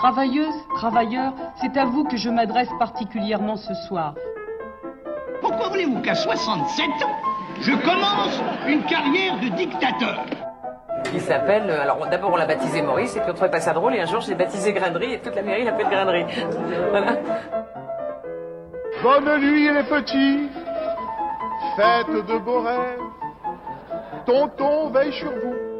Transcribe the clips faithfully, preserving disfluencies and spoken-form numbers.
Travailleuses, travailleurs, c'est à vous que je m'adresse particulièrement ce soir. Pourquoi voulez-vous qu'à soixante-sept ans, je commence une carrière de dictateur ? Il s'appelle, alors d'abord on l'a baptisé Maurice, et puis on trouvait pas ça drôle, et un jour je l'ai baptisé Grindry, et toute la mairie l'appelle Grindry. Voilà. Bonne nuit les petits, faites de beaux rêves, tonton veille sur vous.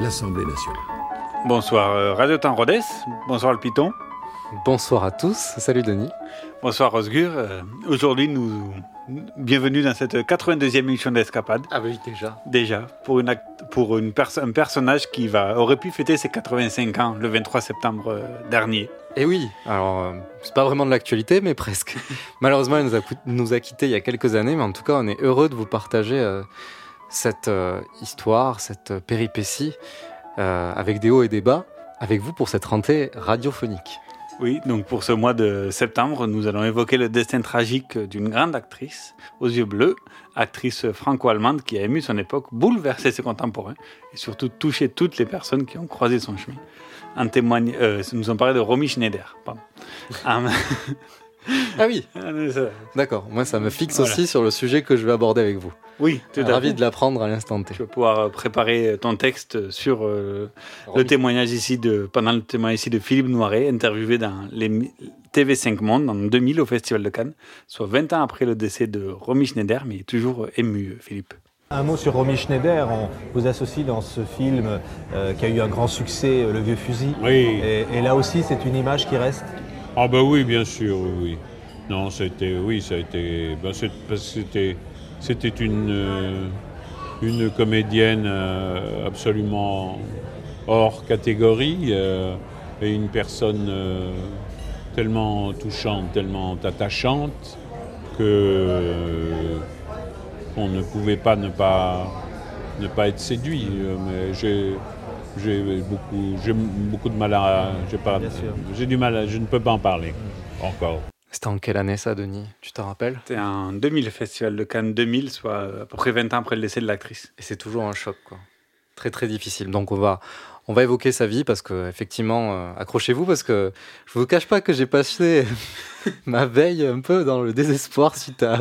l'Assemblée nationale. Bonsoir Radio Temps Rodès, bonsoir Alpiton. Bonsoir à tous, salut Denis. Bonsoir Rosgur, euh, aujourd'hui nous... Bienvenue dans cette quatre-vingt-deuxième émission d'Escapade. Ah oui, déjà. Déjà, pour, une act- pour une pers- un personnage qui va, aurait pu fêter ses quatre-vingt-cinq ans le vingt-trois septembre dernier. Eh oui, alors c'est pas vraiment de l'actualité, mais presque. Malheureusement, elle nous a, nous a quittés il y a quelques années, mais en tout cas, on est heureux de vous partager euh, cette euh, histoire, cette péripétie, euh, avec des hauts et des bas, avec vous pour cette rentrée radiophonique. Oui, donc pour ce mois de septembre, nous allons évoquer le destin tragique d'une grande actrice aux yeux bleus, actrice franco-allemande qui a ému son époque, bouleversé ses contemporains et surtout touché toutes les personnes qui ont croisé son chemin. En témoigne, euh, nous sommes parlé de Romy Schneider. Pardon. um... Ah oui, d'accord, moi ça me fixe voilà. Aussi sur le sujet que je vais aborder avec vous. Oui, tout à fait. Ravi de l'apprendre à l'instant T. Tu vas pouvoir préparer ton texte sur euh, le témoignage ici de, pendant le témoignage ici de Philippe Noiret, interviewé dans les T V cinq MONDE en deux mille au Festival de Cannes, soit vingt ans après le décès de Romy Schneider, mais toujours ému, Philippe. Un mot sur Romy Schneider, on vous associe dans ce film euh, qui a eu un grand succès, Le Vieux Fusil. Oui. Et, et là aussi, c'est une image qui reste. Ah ben oui, bien sûr, oui, oui. Non, c'était, oui, ça a été, ben c'était, c'était une, une comédienne absolument hors catégorie et une personne tellement touchante, tellement attachante que on ne pouvait pas ne pas, ne pas être séduit. Mais j'ai, J'ai beaucoup, j'ai beaucoup de mal à... J'ai, pas, j'ai du mal à... Je ne peux pas en parler, encore. C'était en quelle année ça, Denis ? Tu t'en rappelles ? C'était en deux mille, le Festival de Cannes deux mille, soit à peu près vingt ans après le décès de l'actrice. Et c'est toujours un choc, quoi. Très, très difficile. Donc on va, on va évoquer sa vie, parce que, effectivement, euh, accrochez-vous, parce que je ne vous cache pas que j'ai passé ma veille un peu dans le désespoir suite à,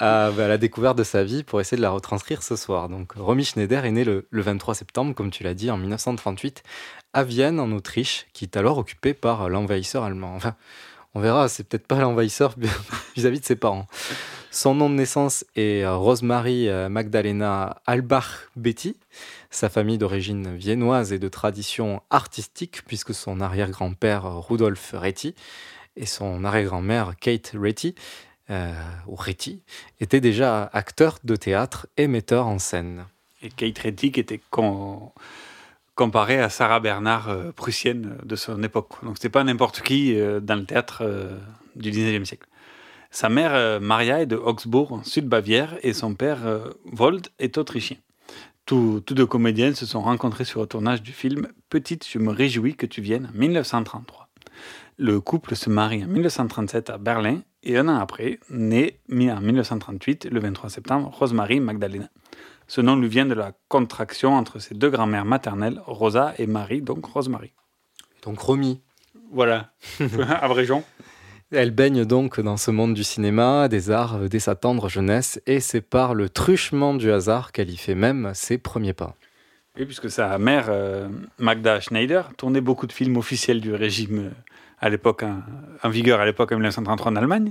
à, bah, à la découverte de sa vie pour essayer de la retranscrire ce soir. Donc, Romy Schneider est née le, le vingt-trois septembre, comme tu l'as dit, en mille neuf cent trente-huit, à Vienne, en Autriche, qui est alors occupée par l'envahisseur allemand. Enfin, on verra, c'est peut-être pas l'envahisseur vis-à-vis de ses parents. Son nom de naissance est Rosemarie Magdalena Albach-Betty. Sa famille d'origine viennoise et de tradition artistique, puisque son arrière-grand-père Rudolf Retty et son arrière-grand-mère Kate Retty, euh, ou Retty, étaient déjà acteurs de théâtre et metteurs en scène. Et Kate Retty qui était con... comparée à Sarah Bernard, euh, prussienne de son époque. Donc c'était pas n'importe qui euh, dans le théâtre euh, du dix-neuvième siècle. Sa mère, euh, Maria, est de Augsbourg, en Sud-Bavière, et son père, euh, Wold, est autrichien. Tous deux comédiens se sont rencontrés sur le tournage du film « Petite, je me réjouis que tu viennes » en mille neuf cent trente-trois. Le couple se marie en mille neuf cent trente-sept à Berlin, et un an après, née en mille neuf cent trente-huit, le vingt-trois septembre, Rosemarie Magdalena. Ce nom lui vient de la contraction entre ses deux grands-mères maternelles, Rosa et Marie, donc Rosemarie. Donc Romy. Voilà, abrégeons. Elle baigne donc dans ce monde du cinéma, des arts, dès sa tendre jeunesse, et c'est par le truchement du hasard qu'elle y fait même ses premiers pas. Oui, puisque sa mère, euh, Magda Schneider, tournait beaucoup de films officiels du régime à l'époque, en, en vigueur à l'époque en mille neuf cent trente-trois en Allemagne,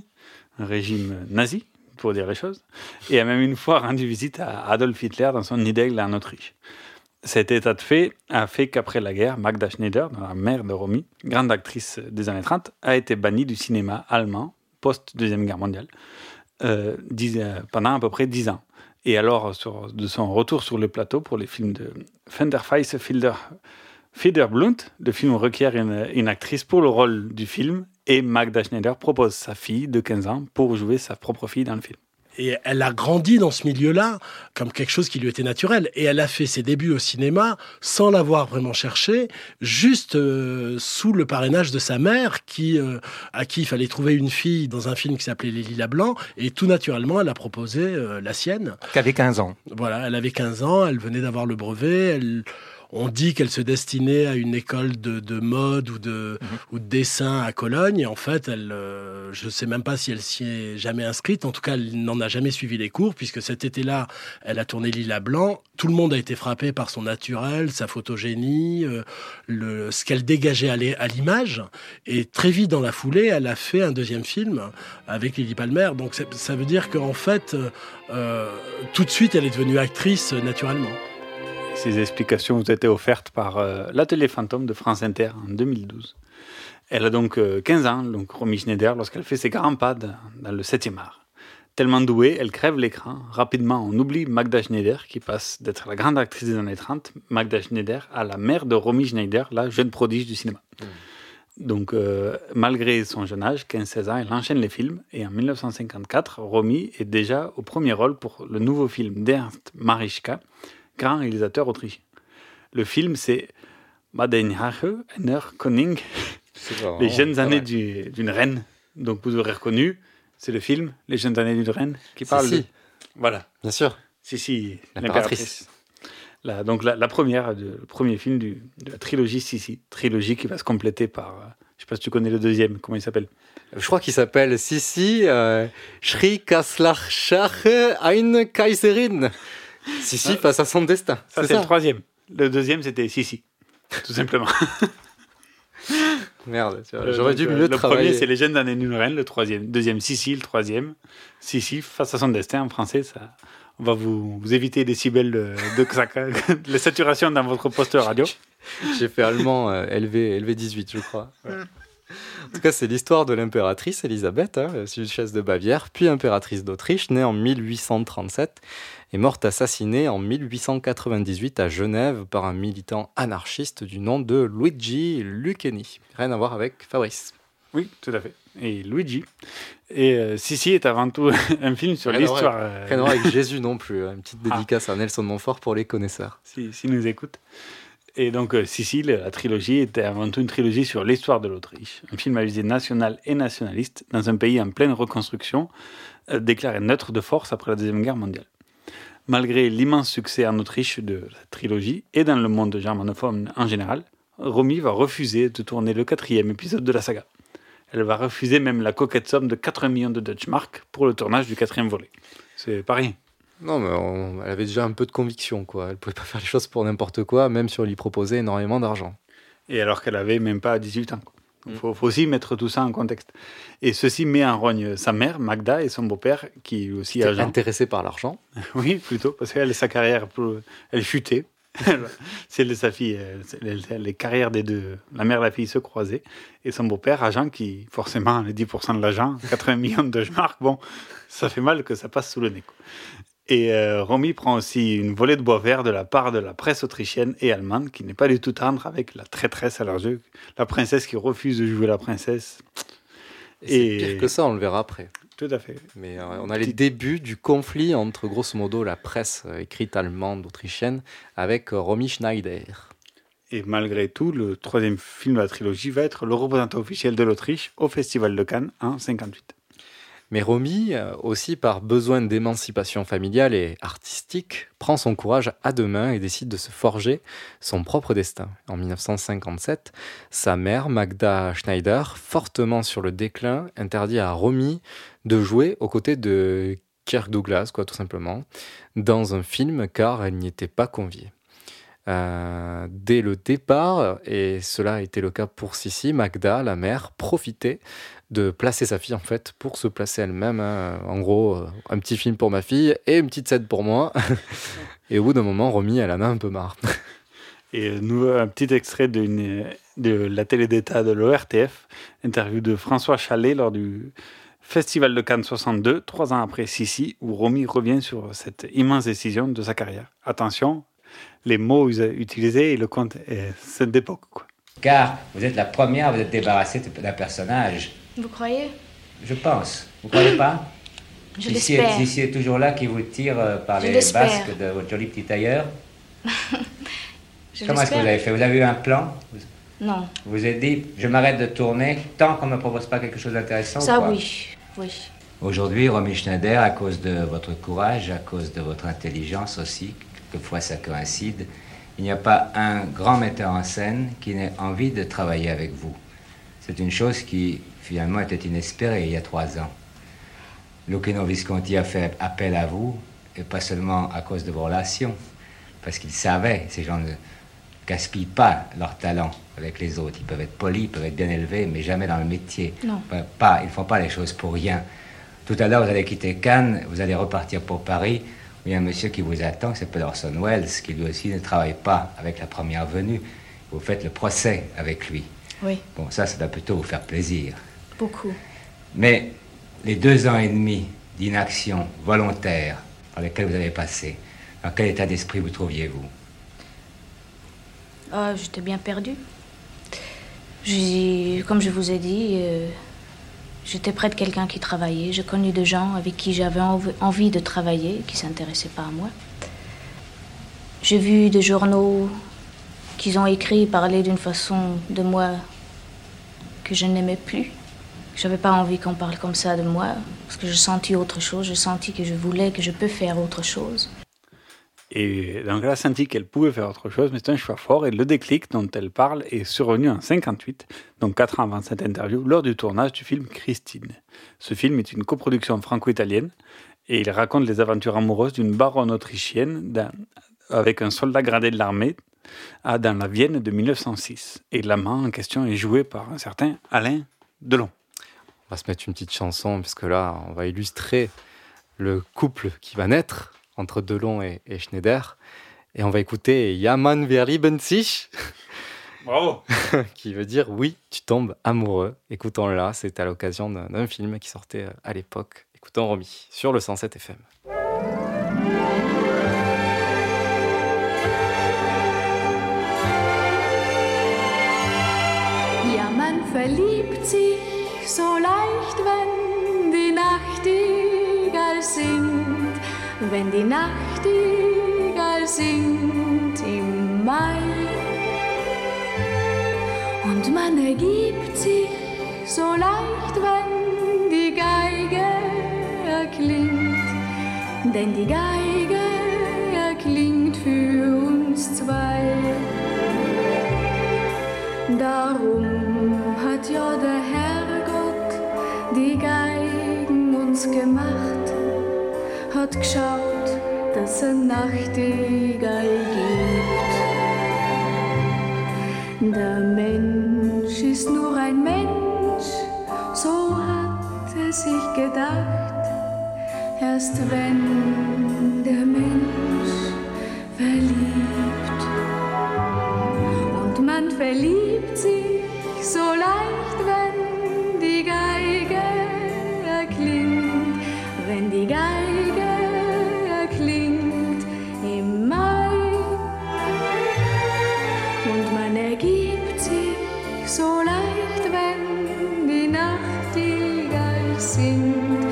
un régime nazi, pour dire les choses, et a même une fois rendu visite à Adolf Hitler dans son nid d'aigle en Autriche. Cet état de fait a fait qu'après la guerre, Magda Schneider, la mère de Romy, grande actrice des années trente, a été bannie du cinéma allemand post-deuxième guerre mondiale euh, dix, euh, pendant à peu près dix ans. Et alors, sur, de son retour sur les plateaux pour les films de Fender Feise, Filder, Federblunt, le film requiert une, une actrice pour le rôle du film et Magda Schneider propose sa fille de quinze ans pour jouer sa propre fille dans le film. Et elle a grandi dans ce milieu-là comme quelque chose qui lui était naturel. Et elle a fait ses débuts au cinéma sans l'avoir vraiment cherché, juste euh, sous le parrainage de sa mère qui, euh, à qui il fallait trouver une fille dans un film qui s'appelait Les Lilas Blancs. Et tout naturellement, elle a proposé euh, la sienne. Qu'elle avait quinze ans. Voilà, elle avait quinze ans, elle venait d'avoir le brevet, elle... On dit qu'elle se destinait à une école de, de mode ou de, mmh. ou de dessin à Cologne. Et en fait, elle, euh, je ne sais même pas si elle s'y est jamais inscrite. En tout cas, elle n'en a jamais suivi les cours, puisque cet été-là, elle a tourné Lilas Blanc. Tout le monde a été frappé par son naturel, sa photogénie, euh, le, ce qu'elle dégageait à l'image. Et très vite, dans la foulée, elle a fait un deuxième film avec Lily Palmer. Donc ça veut dire qu'en fait, euh, tout de suite, elle est devenue actrice naturellement. Ces explications vous étaient offertes par euh, l'Atelier Fantôme de France Inter en deux mille douze. Elle a donc euh, quinze ans, donc Romy Schneider, lorsqu'elle fait ses grands pas de, dans le septième art. Tellement douée, elle crève l'écran. Rapidement, on oublie Magda Schneider, qui passe d'être la grande actrice des années trente, Magda Schneider, à la mère de Romy Schneider, la jeune prodige du cinéma. Mmh. Donc, euh, malgré son jeune âge, quinze seize ans, elle enchaîne les films. Et en mille neuf cent cinquante-quatre, Romy est déjà au premier rôle pour le nouveau film d'Ernst Marischka, grand réalisateur autrichien. Le film, c'est Madenhahe, Einer König, les jeunes années du, d'une reine. Donc vous aurez reconnu, c'est le film Les jeunes années d'une reine qui parle. Sissi. De... Voilà. Bien sûr. Sissi, l'impératrice. l'impératrice. La, donc la, la première, de, le premier film du, de la trilogie Sissi, trilogie qui va se compléter par. Euh, je ne sais pas si tu connais le deuxième. Comment il s'appelle ? Je crois qu'il s'appelle Sissi euh, Shri Kaslachshache Ein Kaiserin. Sissi face à son destin. Ça, c'est, c'est ça. Le troisième. Le deuxième, c'était Sissi, tout simplement. Merde, tu vois, le, j'aurais dû mieux le travailler. Le premier, c'est Les jeunes années d'une reine. Le troisième, deuxième, Sissi. Le troisième, Sissi face à son destin. En français, ça, on va vous, vous éviter les décibels de, de, de saturation dans votre poste radio. J'ai fait allemand euh, L V dix-huit, je crois. Ouais. En tout cas, c'est l'histoire de l'impératrice Elisabeth, hein, duchesse de Bavière, puis impératrice d'Autriche, née en mille huit cent trente-sept et morte assassinée en mille huit cent quatre-vingt-dix-huit à Genève par un militant anarchiste du nom de Luigi Lucchini. Rien à voir avec Fabrice. Oui, tout à fait. Et Luigi. Et euh, Sissi est avant tout un film sur rien l'histoire... Euh... Rien à voir avec Jésus non plus. Une petite dédicace ah. à Nelson Montfort pour les connaisseurs. S'il si nous écoute. Et donc, euh, Sissi, la trilogie, était avant tout une trilogie sur l'histoire de l'Autriche. Un film à visée nationale et nationaliste dans un pays en pleine reconstruction, euh, déclaré neutre de force après la Deuxième Guerre mondiale. Malgré l'immense succès en Autriche de la trilogie et dans le monde germanophone en général, Romy va refuser de tourner le quatrième épisode de la saga. Elle va refuser même la coquette somme de quatre millions de Deutschmark pour le tournage du quatrième volet. C'est pas rien. Non, mais on, elle avait déjà un peu de conviction, quoi. Elle pouvait pas faire les choses pour n'importe quoi, même si on lui proposait énormément d'argent. Et alors qu'elle avait même pas dix-huit ans. Il mmh. faut, faut aussi mettre tout ça en contexte. Et ceci met en rogne sa mère, Magda, et son beau-père, qui est aussi agent. Intéressée par l'argent. Oui, plutôt, parce qu'elle, sa carrière, elle chutait. Celle de sa fille, les carrières des deux, la mère et la fille se croisaient. Et son beau-père, agent, qui, forcément, les dix pour cent de l'agent, quatre-vingts millions de marques, bon, ça fait mal que ça passe sous le nez, quoi. Et euh, Romy prend aussi une volée de bois vert de la part de la presse autrichienne et allemande, qui n'est pas du tout tendre avec la traîtresse à leurs yeux, la princesse qui refuse de jouer la princesse. Et, et c'est pire que ça, on le verra après. Tout à fait. Mais euh, on a les Petit... débuts du conflit entre, grosso modo, la presse écrite allemande, autrichienne, avec euh, Romy Schneider. Et malgré tout, le troisième film de la trilogie va être le représentant officiel de l'Autriche au Festival de Cannes en mille neuf cent cinquante-huit. Mais Romy, aussi par besoin d'émancipation familiale et artistique, prend son courage à deux mains et décide de se forger son propre destin. En mille neuf cent cinquante-sept, sa mère, Magda Schneider, fortement sur le déclin, interdit à Romy de jouer aux côtés de Kirk Douglas, quoi, tout simplement, dans un film car elle n'y était pas conviée. Euh, dès le départ, et cela a été le cas pour Sissi, Magda, la mère, profitait de placer sa fille en fait pour se placer elle-même, hein. En gros, euh, un petit film pour ma fille et une petite scène pour moi. Et au bout d'un moment, Romy, elle en a un peu marre. Et nous, un petit extrait d'une, de la télé d'État de l'O R T F, interview de François Chalet lors du Festival de Cannes soixante-deux, trois ans après Sissi, où Romy revient sur cette immense décision de sa carrière. Attention, les mots utilisés et le conte, c'est d'époque. Quoi. Car vous êtes la première, vous êtes débarrassée d'un personnage. Vous croyez ? Je pense. Vous croyez pas ? Je l'espère. Sissi est toujours là qui vous tire par les basques de votre joli petit tailleur. Je Comment est-ce que vous avez fait ? Vous avez eu un plan ? Non. Vous avez dit, je m'arrête de tourner tant qu'on ne me propose pas quelque chose d'intéressant ? Ça, quoi. oui, oui. Aujourd'hui, Romy Schneider, à cause de votre courage, à cause de votre intelligence aussi, quelquefois ça coïncide, il n'y a pas un grand metteur en scène qui n'ait envie de travailler avec vous. C'est une chose qui, finalement, était inespérée il y a trois ans. Luchino Visconti a fait appel à vous, et pas seulement à cause de vos relations, parce qu'il savait, ces gens ne gaspillent pas leur talent avec les autres. Ils peuvent être polis, ils peuvent être bien élevés, mais jamais dans le métier. Non. Pas, ils ne font pas les choses pour rien. Tout à l'heure, vous allez quitter Cannes, vous allez repartir pour Paris, où il y a un monsieur qui vous attend, qui s'appelle Orson Welles, qui lui aussi ne travaille pas avec la première venue. Vous faites le procès avec lui. Oui. Bon, ça, ça doit plutôt vous faire plaisir. Beaucoup. Mais les deux ans et demi d'inaction volontaire par lesquels vous avez passé, dans quel état d'esprit vous trouviez-vous ? Oh, j'étais bien perdue. J'ai, comme je vous ai dit... Euh... J'étais près de quelqu'un qui travaillait. J'ai connu des gens avec qui j'avais env- envie de travailler, qui ne s'intéressaient pas à moi. J'ai vu des journaux qu'ils ont écrits parler d'une façon de moi que je n'aimais plus. Je n'avais pas envie qu'on parle comme ça de moi, parce que j'ai senti autre chose. J'ai senti que je voulais, que je peux faire autre chose. Et donc elle a senti qu'elle pouvait faire autre chose, mais c'est un choix fort. Et le déclic dont elle parle est survenu en cinquante-huit, donc quatre ans avant cette interview, lors du tournage du film Christine. Ce film est une coproduction franco-italienne et il raconte les aventures amoureuses d'une baronne autrichienne d'un, avec un soldat gradé de l'armée à, dans la Vienne de mille neuf cent six. Et l'amant en question est joué par un certain Alain Delon. On va se mettre une petite chanson, puisque là, on va illustrer le couple qui va naître entre Delon et, et Schneider. Et on va écouter « Ja, man, wir lieben sich ». Bravo. Qui veut dire « Oui, tu tombes amoureux ». Écoutons-la, c'est à l'occasion d'un, d'un film qui sortait à l'époque. Écoutons Romy, sur le cent sept F M. Ja, man verliebt sich so leicht, wenn die Nachtigall singt. Wenn die Nachtigall singt im Mai und man ergibt sich so leicht, wenn die Geige erklingt, denn die Geige erklingt für uns zwei. Darum hat ja der Herrgott die Geigen uns gemacht. Hat geschaut, dass er Nachtigall gibt. Der Mensch ist nur ein Mensch, so hat er sich gedacht. Erst wenn der Mensch verliebt. Und man verliebt sich so leicht, wenn die Geige erklingt, wenn die Geige so leicht, wenn die Nachtigall singt,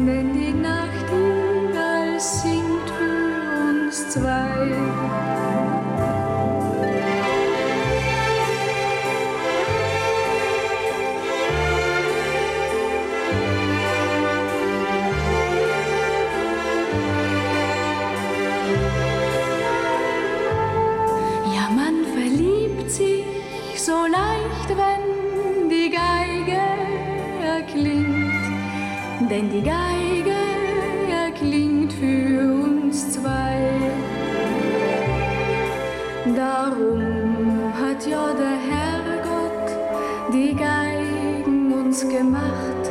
denn die Nachtigall singt für uns zwei. Ja, man verliebt sich so leicht, wenn die Geige erklingt, denn die Geige erklingt für uns zwei. Darum hat ja der Herrgott die Geigen uns gemacht,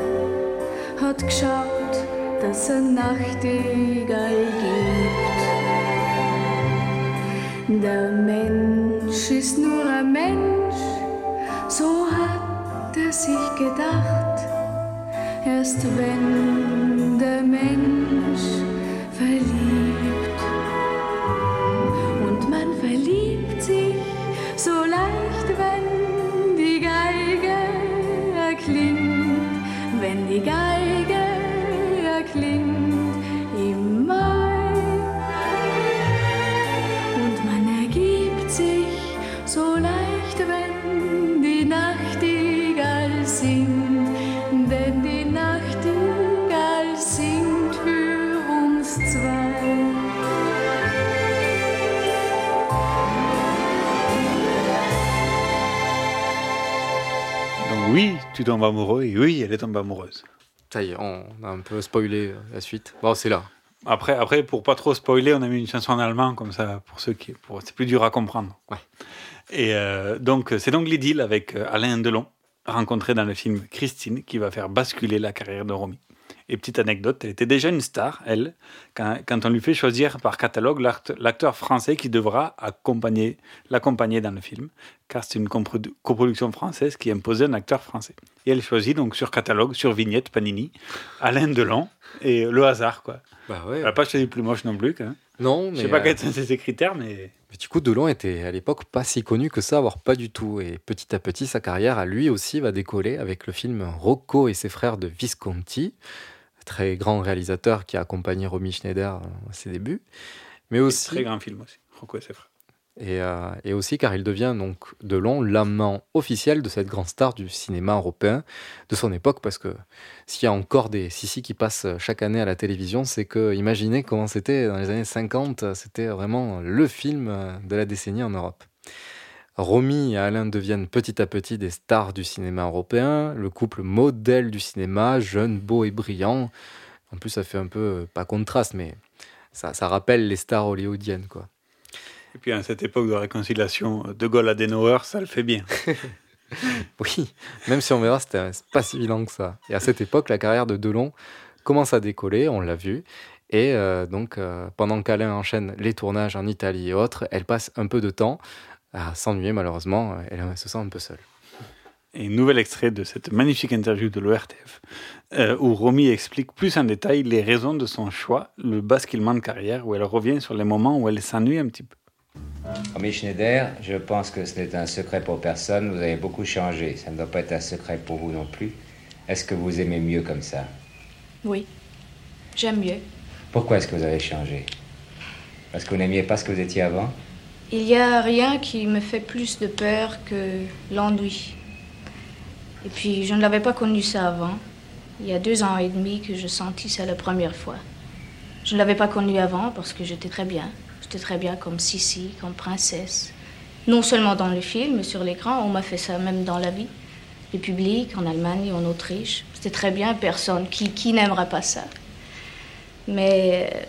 hat geschaut, dass er Nachtigall gibt. Der Mensch ist nur ein Mensch, so hat er sich gedacht, erst wenn der Mensch verliebt. Und Meine Geige erklingt im Mai und man ergibt sich so leicht, wenn die Nachtigall singt, denn die Nachtigall singt für uns zwei. Oui, tu tombes amoureux, et oui, elle est tombée amoureuse. Ça y est, on a un peu spoilé la suite. Bon, c'est là. Après, après, pour pas trop spoiler, on a mis une chanson en allemand, comme ça, pour ceux qui... Pour, c'est plus dur à comprendre. Ouais. Et euh, donc, c'est donc l'idylle avec Alain Delon, rencontré dans le film Christine, qui va faire basculer la carrière de Romy. Et petite anecdote, elle était déjà une star, elle, quand, quand on lui fait choisir par catalogue l'acteur français qui devra accompagner, l'accompagner dans le film, car c'est une coproduction française qui imposait un acteur français. Et elle choisit donc sur catalogue, sur vignette, Panini, Alain Delon, et le hasard, quoi. Bah ouais, elle n'a pas choisi plus moche non plus, quoi. Non, mais... Je sais pas euh... quels sont ses critères, mais... mais... Du coup, Delon était à l'époque pas si connu que ça, voire pas du tout. Et petit à petit, sa carrière, à lui aussi, va décoller avec le film Rocco et ses frères de Visconti, très grand réalisateur qui a accompagné Romy Schneider à ses débuts. Mais aussi... Très grand film aussi, Rocco et ses frères. Et, euh, et aussi car il devient donc Delon l'amant officiel de cette grande star du cinéma européen de son époque, parce que s'il y a encore des Sissi qui passent chaque année à la télévision, c'est que imaginez comment c'était dans les années cinquante, c'était vraiment le film de la décennie en Europe. Romy et Alain deviennent petit à petit des stars du cinéma européen, le couple modèle du cinéma, jeune, beau et brillant. En plus ça fait un peu, pas contraste, mais ça, ça rappelle les stars hollywoodiennes, quoi. Et puis, à cette époque de réconciliation, De Gaulle-Adenauer, ça le fait bien. Oui, même si on verra, c'était pas si vilain que ça. Et à cette époque, la carrière de Delon commence à décoller, on l'a vu. Et euh, donc, euh, pendant qu'Alain enchaîne les tournages en Italie et autres, elle passe un peu de temps à s'ennuyer, malheureusement. Elle se sent un peu seule. Et nouvel extrait de cette magnifique interview de l'O R T F, euh, où Romy explique plus en détail les raisons de son choix, le basculement de carrière, où elle revient sur les moments où elle s'ennuie un petit peu. Romy Schneider, je pense que ce n'est un secret pour personne, vous avez beaucoup changé, ça ne doit pas être un secret pour vous non plus. Est-ce que vous aimez mieux comme ça? Oui, j'aime mieux. Pourquoi est-ce que vous avez changé? Parce que vous n'aimiez pas ce que vous étiez avant? Il n'y a rien qui me fait plus de peur que l'ennui. Et puis je ne l'avais pas connu ça avant. Il y a deux ans et demi que je sentis ça la première fois. Je ne l'avais pas connu avant parce que j'étais très bien. J'étais très bien comme Sissi, comme princesse. Non seulement dans le film, mais sur l'écran, on m'a fait ça même dans la vie. Les publics, en Allemagne, en Autriche. C'était très bien, personne qui, qui n'aimera pas ça. Mais euh,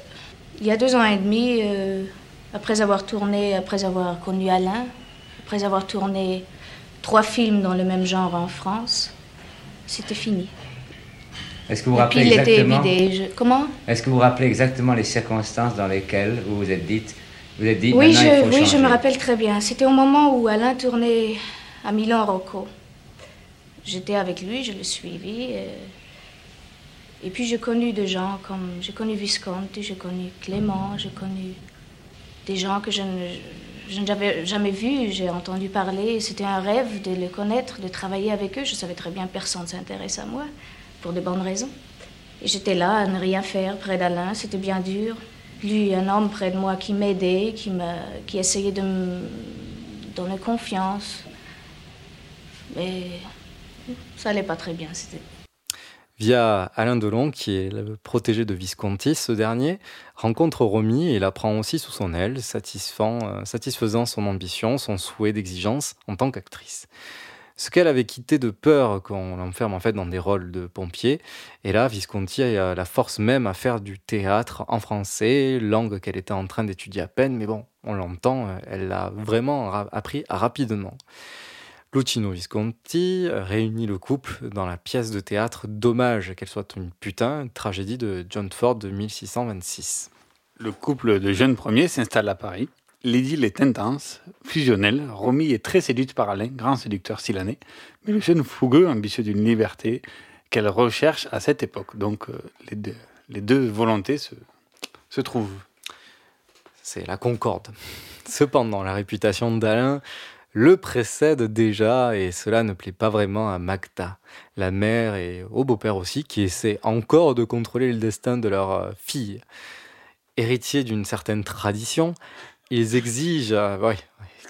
il y a deux ans et demi, euh, après avoir tourné, après avoir connu Alain, après avoir tourné trois films dans le même genre en France, c'était fini. Est-ce que vous rappelez exactement... Je... Comment? Est-ce que vous rappelez exactement les circonstances dans lesquelles vous vous êtes dites, vous êtes dit, oui, maintenant, je, il faut changer. Oui, je me rappelle très bien. C'était au moment où Alain tournait à Milan Rocco. J'étais avec lui, je le suivis. Et, et puis j'ai connu des gens comme... J'ai connu Visconti, j'ai connu Clément, j'ai connu des gens que je ne... Je n'avais jamais vu, j'ai entendu parler. C'était un rêve de les connaître, de travailler avec eux. Je savais très bien, personne ne s'intéresse à moi. Pour de bonnes raisons. Et j'étais là à ne rien faire près d'Alain, c'était bien dur. Lui, un homme près de moi qui m'aidait, qui, m'a, qui essayait de me donner confiance. Mais ça allait pas très bien. C'était... Via Alain Delon, qui est le protégé de Visconti, ce dernier rencontre Romy et la prend aussi sous son aile, satisfaisant, satisfaisant son ambition, son souhait d'exigence en tant qu'actrice. Ce qu'elle avait quitté de peur qu'on l'enferme en fait dans des rôles de pompier. Et là, Visconti a la force même à faire du théâtre en français, langue qu'elle était en train d'étudier à peine. Mais bon, on l'entend, elle l'a vraiment ra- appris rapidement. Luchino Visconti réunit le couple dans la pièce de théâtre « Dommage qu'elle soit une putain », une tragédie de John Ford de mille six cent vingt-six. Le couple de jeunes premiers s'installe à Paris. L'idylle est intense, fusionnelle. Romy est très séduite par Alain, grand séducteur s'il en est, mais le jeune fougueux, ambitieux d'une liberté qu'elle recherche à cette époque. Donc euh, les, deux, les deux volontés se, se trouvent. C'est la concorde. Cependant, la réputation d'Alain le précède déjà et cela ne plaît pas vraiment à Magda, la mère et au beau-père aussi, qui essaie encore de contrôler le destin de leur fille. Héritiers d'une certaine tradition, ils exigent... Euh, oui,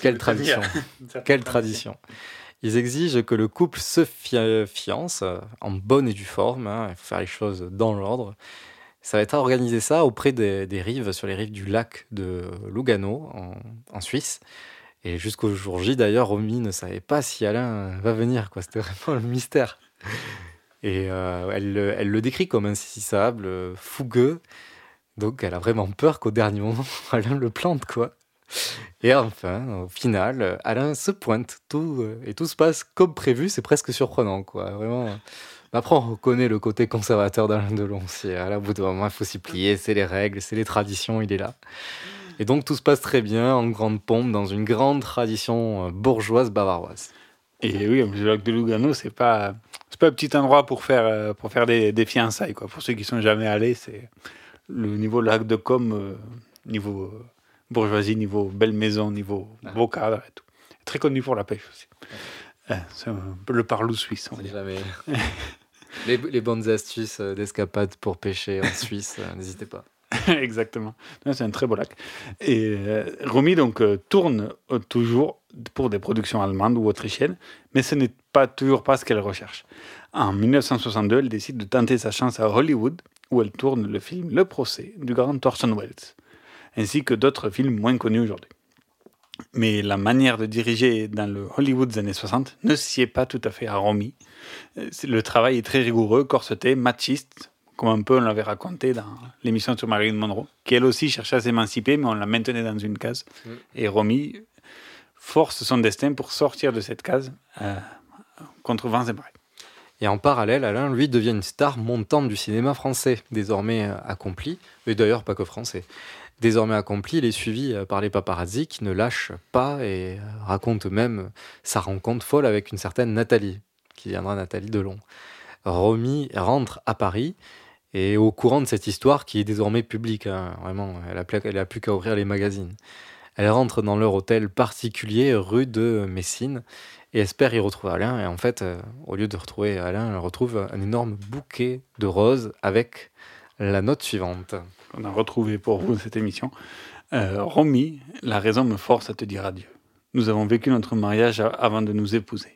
quelle tradition, quelle tradition. Ils exigent que le couple se fi- fiance en bonne et due forme. Hein, il faut faire les choses dans l'ordre. Ça va être organisé ça auprès des, des rives, sur les rives du lac de Lugano, en, en Suisse. Et jusqu'au jour J, d'ailleurs, Romy ne savait pas si Alain va venir, quoi. C'était vraiment le mystère. Et euh, elle, elle le décrit comme insaisissable, fougueux. Donc, elle a vraiment peur qu'au dernier moment, Alain le plante, quoi. Et enfin, au final, Alain se pointe tout, et tout se passe comme prévu. C'est presque surprenant, quoi. Vraiment. Après, on reconnaît le côté conservateur d'Alain Delon. C'est à la bout de moment, il faut s'y plier. C'est les règles, c'est les traditions. Il est là. Et donc, tout se passe très bien, en grande pompe, dans une grande tradition bourgeoise bavaroise. Et oui, le lac de Lugano, c'est pas, c'est pas un petit endroit pour faire, pour faire des, des fiançailles, quoi. Pour ceux qui sont jamais allés, c'est le niveau lac de Com, niveau bourgeoisie, niveau belle maison, niveau ah. beau cadre et tout. Très connu pour la pêche aussi. Ah. C'est un peu le parlou suisse, on va dire. Jamais. les, les bonnes astuces d'escapade pour pêcher en Suisse, n'hésitez pas. Exactement. C'est un très beau lac. Et euh, Romy donc, euh, tourne euh, toujours pour des productions allemandes ou autrichiennes, mais ce n'est pas, toujours pas ce qu'elle recherche. En dix-neuf cent soixante-deux, elle décide de tenter sa chance à Hollywood, où elle tourne le film Le Procès du grand Orson Welles, ainsi que d'autres films moins connus aujourd'hui. Mais la manière de diriger dans le Hollywood des années soixante ne sied pas tout à fait à Romy. Le travail est très rigoureux, corseté, machiste, comme un peu on l'avait raconté dans l'émission sur Marilyn Monroe, qui elle aussi cherchait à s'émanciper, mais on la maintenait dans une case. Mmh. Et Romy force son destin pour sortir de cette case euh, contre vents et marées. Et en parallèle, Alain, lui, devient une star montante du cinéma français, désormais accompli, et d'ailleurs pas que français. Désormais accompli, il est suivi par les paparazzi qui ne lâchent pas et raconte même sa rencontre folle avec une certaine Nathalie, qui viendra Nathalie Delon. Romy rentre à Paris et au courant de cette histoire qui est désormais publique, hein, vraiment, elle a, elle a plus qu'à ouvrir les magazines. Elle rentre dans leur hôtel particulier rue de Messine et espère y retrouver Alain. Et en fait, euh, au lieu de retrouver Alain, elle retrouve un énorme bouquet de roses avec la note suivante. On a retrouvé pour vous cette émission. Euh, Romy, la raison me force à te dire adieu. Nous avons vécu notre mariage avant de nous épouser.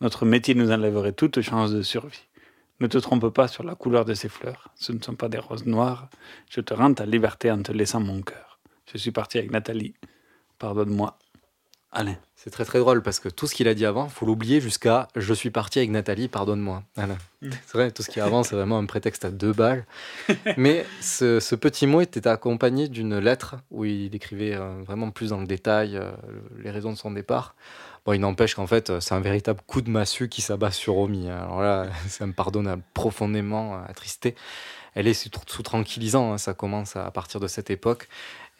Notre métier nous enlèverait toute chance de survie. Ne te trompe pas sur la couleur de ces fleurs. Ce ne sont pas des roses noires. Je te rends ta liberté en te laissant mon cœur. Je suis parti avec Nathalie. Pardonne-moi, Alain. C'est très très drôle parce que tout ce qu'il a dit avant, il faut l'oublier jusqu'à « Je suis parti avec Nathalie, pardonne-moi, Alain ». C'est vrai, tout ce qu'il y a avant, c'est vraiment un prétexte à deux balles. Mais ce, ce petit mot était accompagné d'une lettre où il écrivait vraiment plus dans le détail les raisons de son départ. Bon, il n'empêche qu'en fait, c'est un véritable coup de massue qui s'abat sur Romy. Alors là, c'est impardonnable, profondément attristée. Elle est sous-tranquillisant, hein, ça commence à partir de cette époque.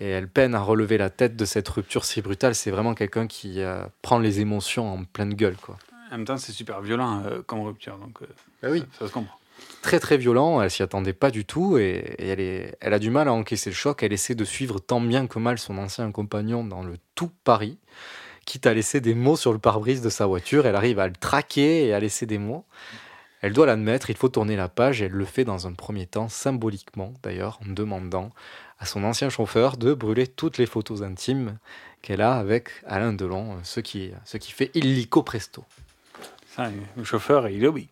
Et elle peine à relever la tête de cette rupture si brutale. C'est vraiment quelqu'un qui euh, prend les émotions en pleine gueule, quoi. En même temps, c'est super violent euh, comme rupture, donc euh, ben oui. ça, ça se comprend. Très, très violent. Elle s'y attendait pas du tout. Et, et elle, est, elle a du mal à encaisser le choc. Elle essaie de suivre tant bien que mal son ancien compagnon dans le tout Paris, quitte à laisser des mots sur le pare-brise de sa voiture. Elle arrive à le traquer et à laisser des mots. Elle doit l'admettre, il faut tourner la page. Et elle le fait dans un premier temps, symboliquement d'ailleurs, en demandant à son ancien chauffeur de brûler toutes les photos intimes qu'elle a avec Alain Delon, ce qui, ce qui fait illico presto. Ça, le chauffeur, il obéit.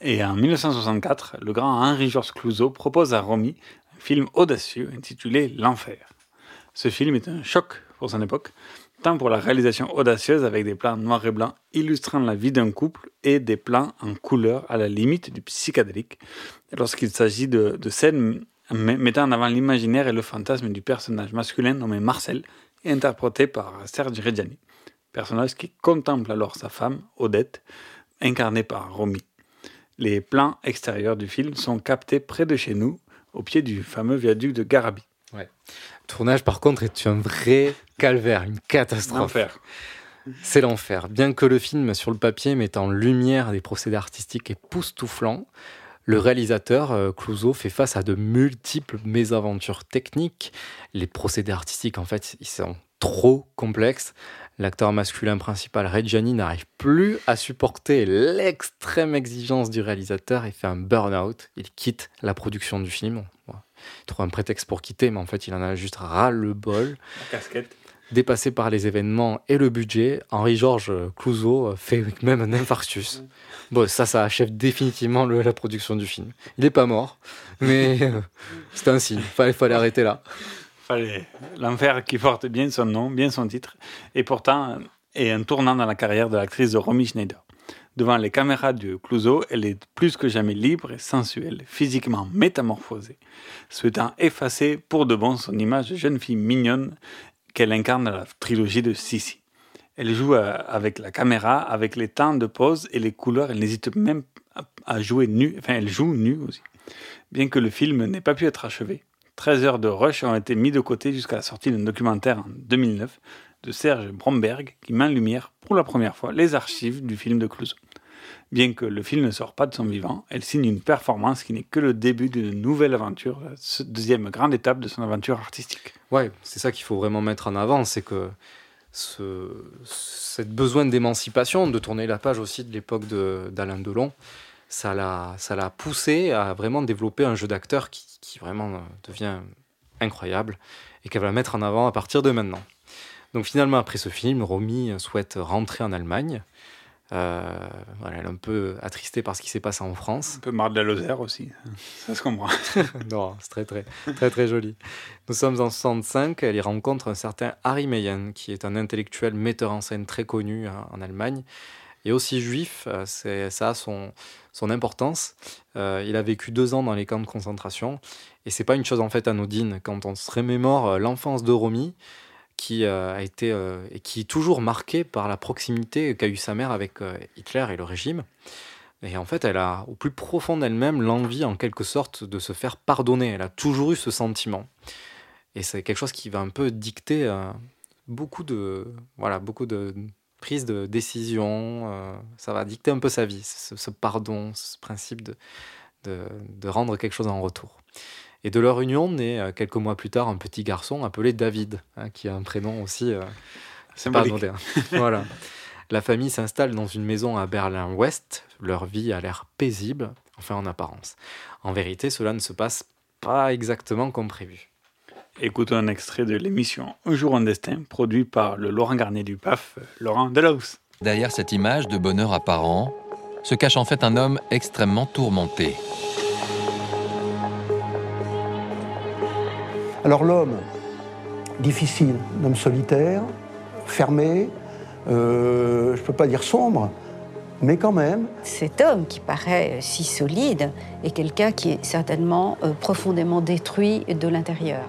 Et en dix-neuf cent soixante-quatre, le grand Henri-Georges Clouzot propose à Romy un film audacieux intitulé « L'Enfer ». Ce film est un choc pour son époque, tant pour la réalisation audacieuse avec des plans noirs et blancs illustrant la vie d'un couple et des plans en couleur à la limite du psychédélique, lorsqu'il s'agit de, de scènes mettant en avant l'imaginaire et le fantasme du personnage masculin nommé Marcel, interprété par Serge Reggiani, personnage qui contemple alors sa femme, Odette, incarnée par Romy. Les plans extérieurs du film sont captés près de chez nous, au pied du fameux viaduc de Garabit. Ouais. Le tournage, par contre, est un vrai calvaire, une catastrophe. L'enfer. C'est l'enfer. Bien que le film, sur le papier, mette en lumière des procédés artistiques époustouflants, le réalisateur, Clouzot, fait face à de multiples mésaventures techniques. Les procédés artistiques, en fait, ils sont trop complexe. L'acteur masculin principal, Reggiani, n'arrive plus à supporter l'extrême exigence du réalisateur et fait un burn-out. Il quitte la production du film. Il trouve un prétexte pour quitter, mais en fait, il en a juste ras-le-bol. La casquette. Dépassé par les événements et le budget, Henri-Georges Clouzot fait même un infarctus. Bon, ça, ça achève définitivement le, la production du film. Il n'est pas mort, mais euh, c'était un signe. Il fallait, fallait arrêter là. Fallait. L'Enfer qui porte bien son nom, bien son titre, et pourtant est un tournant dans la carrière de l'actrice Romy Schneider. Devant les caméras de Clouzot, elle est plus que jamais libre et sensuelle, physiquement métamorphosée, souhaitant effacer pour de bon son image de jeune fille mignonne qu'elle incarne dans la trilogie de Sissi. Elle joue avec la caméra, avec les temps de pose et les couleurs. Elle n'hésite même à jouer nue. Enfin, elle joue nue aussi. Bien que le film n'ait pas pu être achevé, treize heures de rush ont été mises de côté jusqu'à la sortie d'un documentaire en deux mille neuf de Serge Bromberg qui met en lumière pour la première fois les archives du film de Clouzot. Bien que le film ne sorte pas de son vivant, elle signe une performance qui n'est que le début d'une nouvelle aventure, la deuxième grande étape de son aventure artistique. Ouais, c'est ça qu'il faut vraiment mettre en avant, c'est que ce cette besoin d'émancipation, de tourner la page aussi de l'époque de, d'Alain Delon, ça l'a, ça l'a poussé à vraiment développer un jeu d'acteur qui, qui vraiment devient incroyable et qu'elle va mettre en avant à partir de maintenant. Donc finalement, après ce film, Romy souhaite rentrer en Allemagne. Euh, voilà, elle est un peu attristée par ce qui s'est passé en France. Un peu marre de la Lozère aussi, ça se comprend. Non, c'est très très, très très joli. Nous sommes en soixante-cinq, elle y rencontre un certain Harry Meyen, qui est un intellectuel metteur en scène très connu hein, en Allemagne, et aussi juif, c'est, ça a son, son importance. Euh, il a vécu deux ans dans les camps de concentration, et c'est pas une chose en fait anodine. Quand on se remémore l'enfance de Romy, qui euh, a été euh, et qui est toujours marquée par la proximité qu'a eu sa mère avec euh, Hitler et le régime. Et en fait, elle a au plus profond d'elle-même l'envie, en quelque sorte, de se faire pardonner. Elle a toujours eu ce sentiment. Et c'est quelque chose qui va un peu dicter euh, beaucoup de voilà, beaucoup de prises de décisions. Euh, ça va dicter un peu sa vie, ce, ce pardon, ce principe de, de de rendre quelque chose en retour. Et de leur union naît, quelques mois plus tard, un petit garçon appelé David, hein, qui a un prénom aussi... Euh, symbolique. Pas voilà. La famille s'installe dans une maison à Berlin-Ouest. Leur vie a l'air paisible, enfin en apparence. En vérité, cela ne se passe pas exactement comme prévu. Écoutons un extrait de l'émission « Un jour, un destin », produit par le Laurent Garnier du P A F, Laurent Delahousse. Derrière cette image de bonheur apparent, se cache en fait un homme extrêmement tourmenté. Alors l'homme, difficile, l'homme solitaire, fermé, euh, je ne peux pas dire sombre, mais quand même. Cet homme qui paraît si solide est quelqu'un qui est certainement euh, profondément détruit de l'intérieur.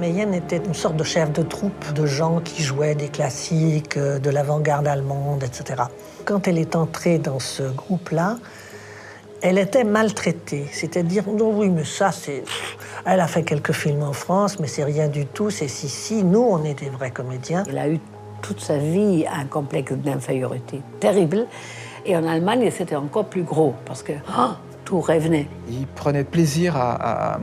Meyen était une sorte de chef de troupe, de gens qui jouaient des classiques, de l'avant-garde allemande, et cetera. Quand elle est entrée dans ce groupe-là, elle était maltraitée, c'est-à-dire, non, oui, mais ça, c'est... Elle a fait quelques films en France, mais c'est rien du tout, c'est si, si, nous, on est des vrais comédiens. Elle a eu toute sa vie un complexe d'infériorité terrible, et en Allemagne, c'était encore plus gros, parce que oh, tout revenait. Il prenait plaisir à, à,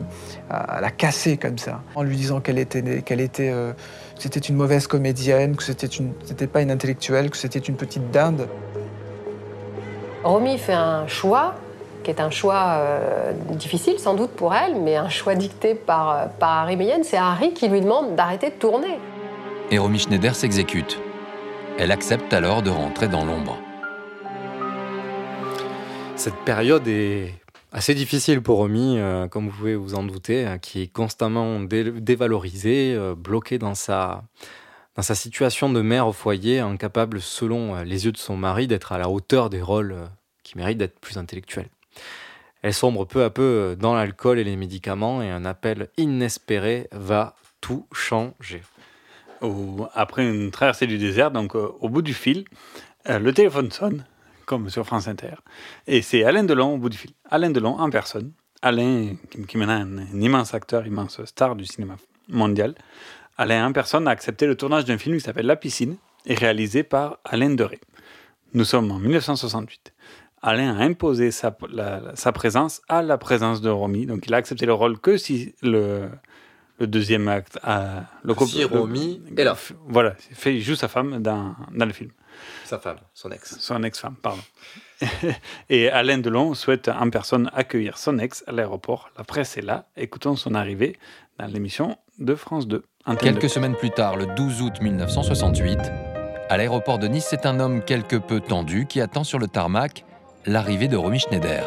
à la casser comme ça, en lui disant qu'elle était... Qu'elle était euh, que c'était une mauvaise comédienne, que c'était une, c'était pas une intellectuelle, que c'était une petite dinde. Romy fait un choix... qui est un choix euh, difficile, sans doute, pour elle, mais un choix dicté par, par Harry Meyen. C'est Harry qui lui demande d'arrêter de tourner. Et Romy Schneider s'exécute. Elle accepte alors de rentrer dans l'ombre. Cette période est assez difficile pour Romy, euh, comme vous pouvez vous en douter, hein, qui est constamment dé- dévalorisée, euh, bloquée dans sa, dans sa situation de mère au foyer, incapable, selon les yeux de son mari, d'être à la hauteur des rôles euh, qui méritent d'être plus intellectuels. Elle sombre peu à peu dans l'alcool et les médicaments et un appel inespéré va tout changer. Après une traversée du désert, donc au bout du fil, le téléphone sonne, comme sur France Inter, et c'est Alain Delon au bout du fil. Alain Delon en personne. Alain, qui maintenant est un immense acteur, immense star du cinéma mondial. Alain en personne a accepté le tournage d'un film qui s'appelle La piscine et réalisé par Alain Delon. Nous sommes en dix-neuf cent soixante-huit. Alain a imposé sa, la, sa présence à la présence de Romy. Donc, il a accepté le rôle que si le, le deuxième acte. Euh, le si couple, Romy le, est là. Voilà, fait, il joue sa femme dans, dans le film. Sa femme, son ex. Son ex-femme, pardon. Et Alain Delon souhaite en personne accueillir son ex à l'aéroport. La presse est là, écoutant son arrivée dans l'émission de France deux. Quelques semaines plus tard, le douze août mille neuf cent soixante-huit, à l'aéroport de Nice, c'est un homme quelque peu tendu qui attend sur le tarmac l'arrivée de Romy Schneider.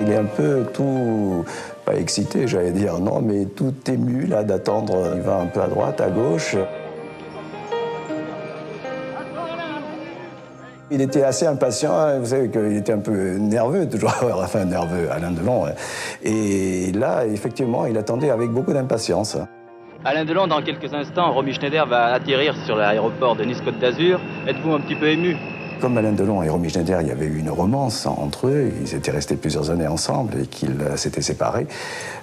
Il est un peu tout, pas excité, j'allais dire, non, mais tout ému, là, d'attendre. Il va un peu à droite, à gauche. Il était assez impatient, vous savez qu'il était un peu nerveux, toujours, enfin nerveux, Alain Delon. Et là, effectivement, il attendait avec beaucoup d'impatience. Alain Delon, dans quelques instants, Romy Schneider va atterrir sur l'aéroport de Nice-Côte d'Azur. Êtes-vous un petit peu ému ? Comme Alain Delon et Romy Schneider, il y avait eu une romance entre eux, ils étaient restés plusieurs années ensemble et qu'ils s'étaient séparés,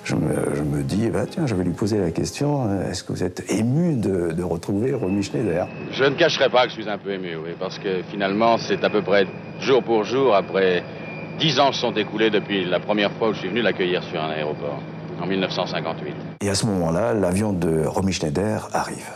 je me, je me dis, bah, tiens, je vais lui poser la question, est-ce que vous êtes ému de, de retrouver Romy Schneider ? Je ne cacherai pas que je suis un peu ému, oui, parce que finalement, c'est à peu près jour pour jour, après dix ans se sont écoulés depuis la première fois où je suis venu l'accueillir sur un aéroport, en mille neuf cent cinquante-huit. Et à ce moment-là, l'avion de Romy Schneider arrive.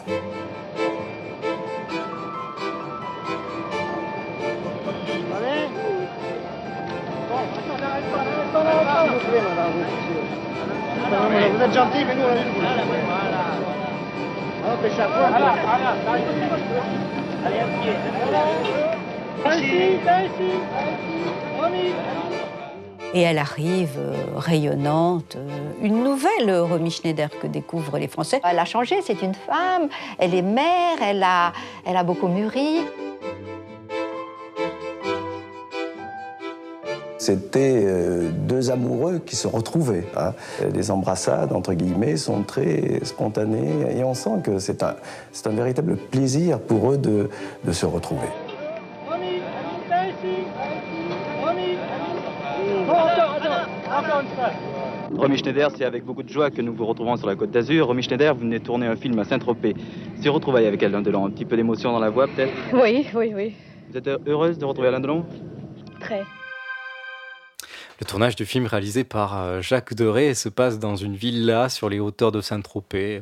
Vous êtes gentil, mais nous on a vu le boulot. Voilà, voilà. Allez, un pied. Et elle arrive euh, rayonnante, une nouvelle Romy Schneider que découvrent les Français. Elle a changé, c'est une femme, elle est mère, elle a, elle a beaucoup mûri. C'était euh, deux amoureux qui se retrouvaient. Hein. Les embrassades, entre guillemets, sont très spontanées et on sent que c'est un, c'est un véritable plaisir pour eux de, de se retrouver. Romy Schneider, c'est avec beaucoup de joie que nous vous retrouvons sur la Côte d'Azur. Romy Schneider, vous venez tourner un film à Saint-Tropez. Ces retrouvailles avec Alain Delon, un petit peu d'émotion dans la voix peut-être ? Oui, oui, oui. Vous êtes heureuse de retrouver Alain Delon ? Très. Le tournage du film réalisé par Jacques Deray se passe dans une villa sur les hauteurs de Saint-Tropez.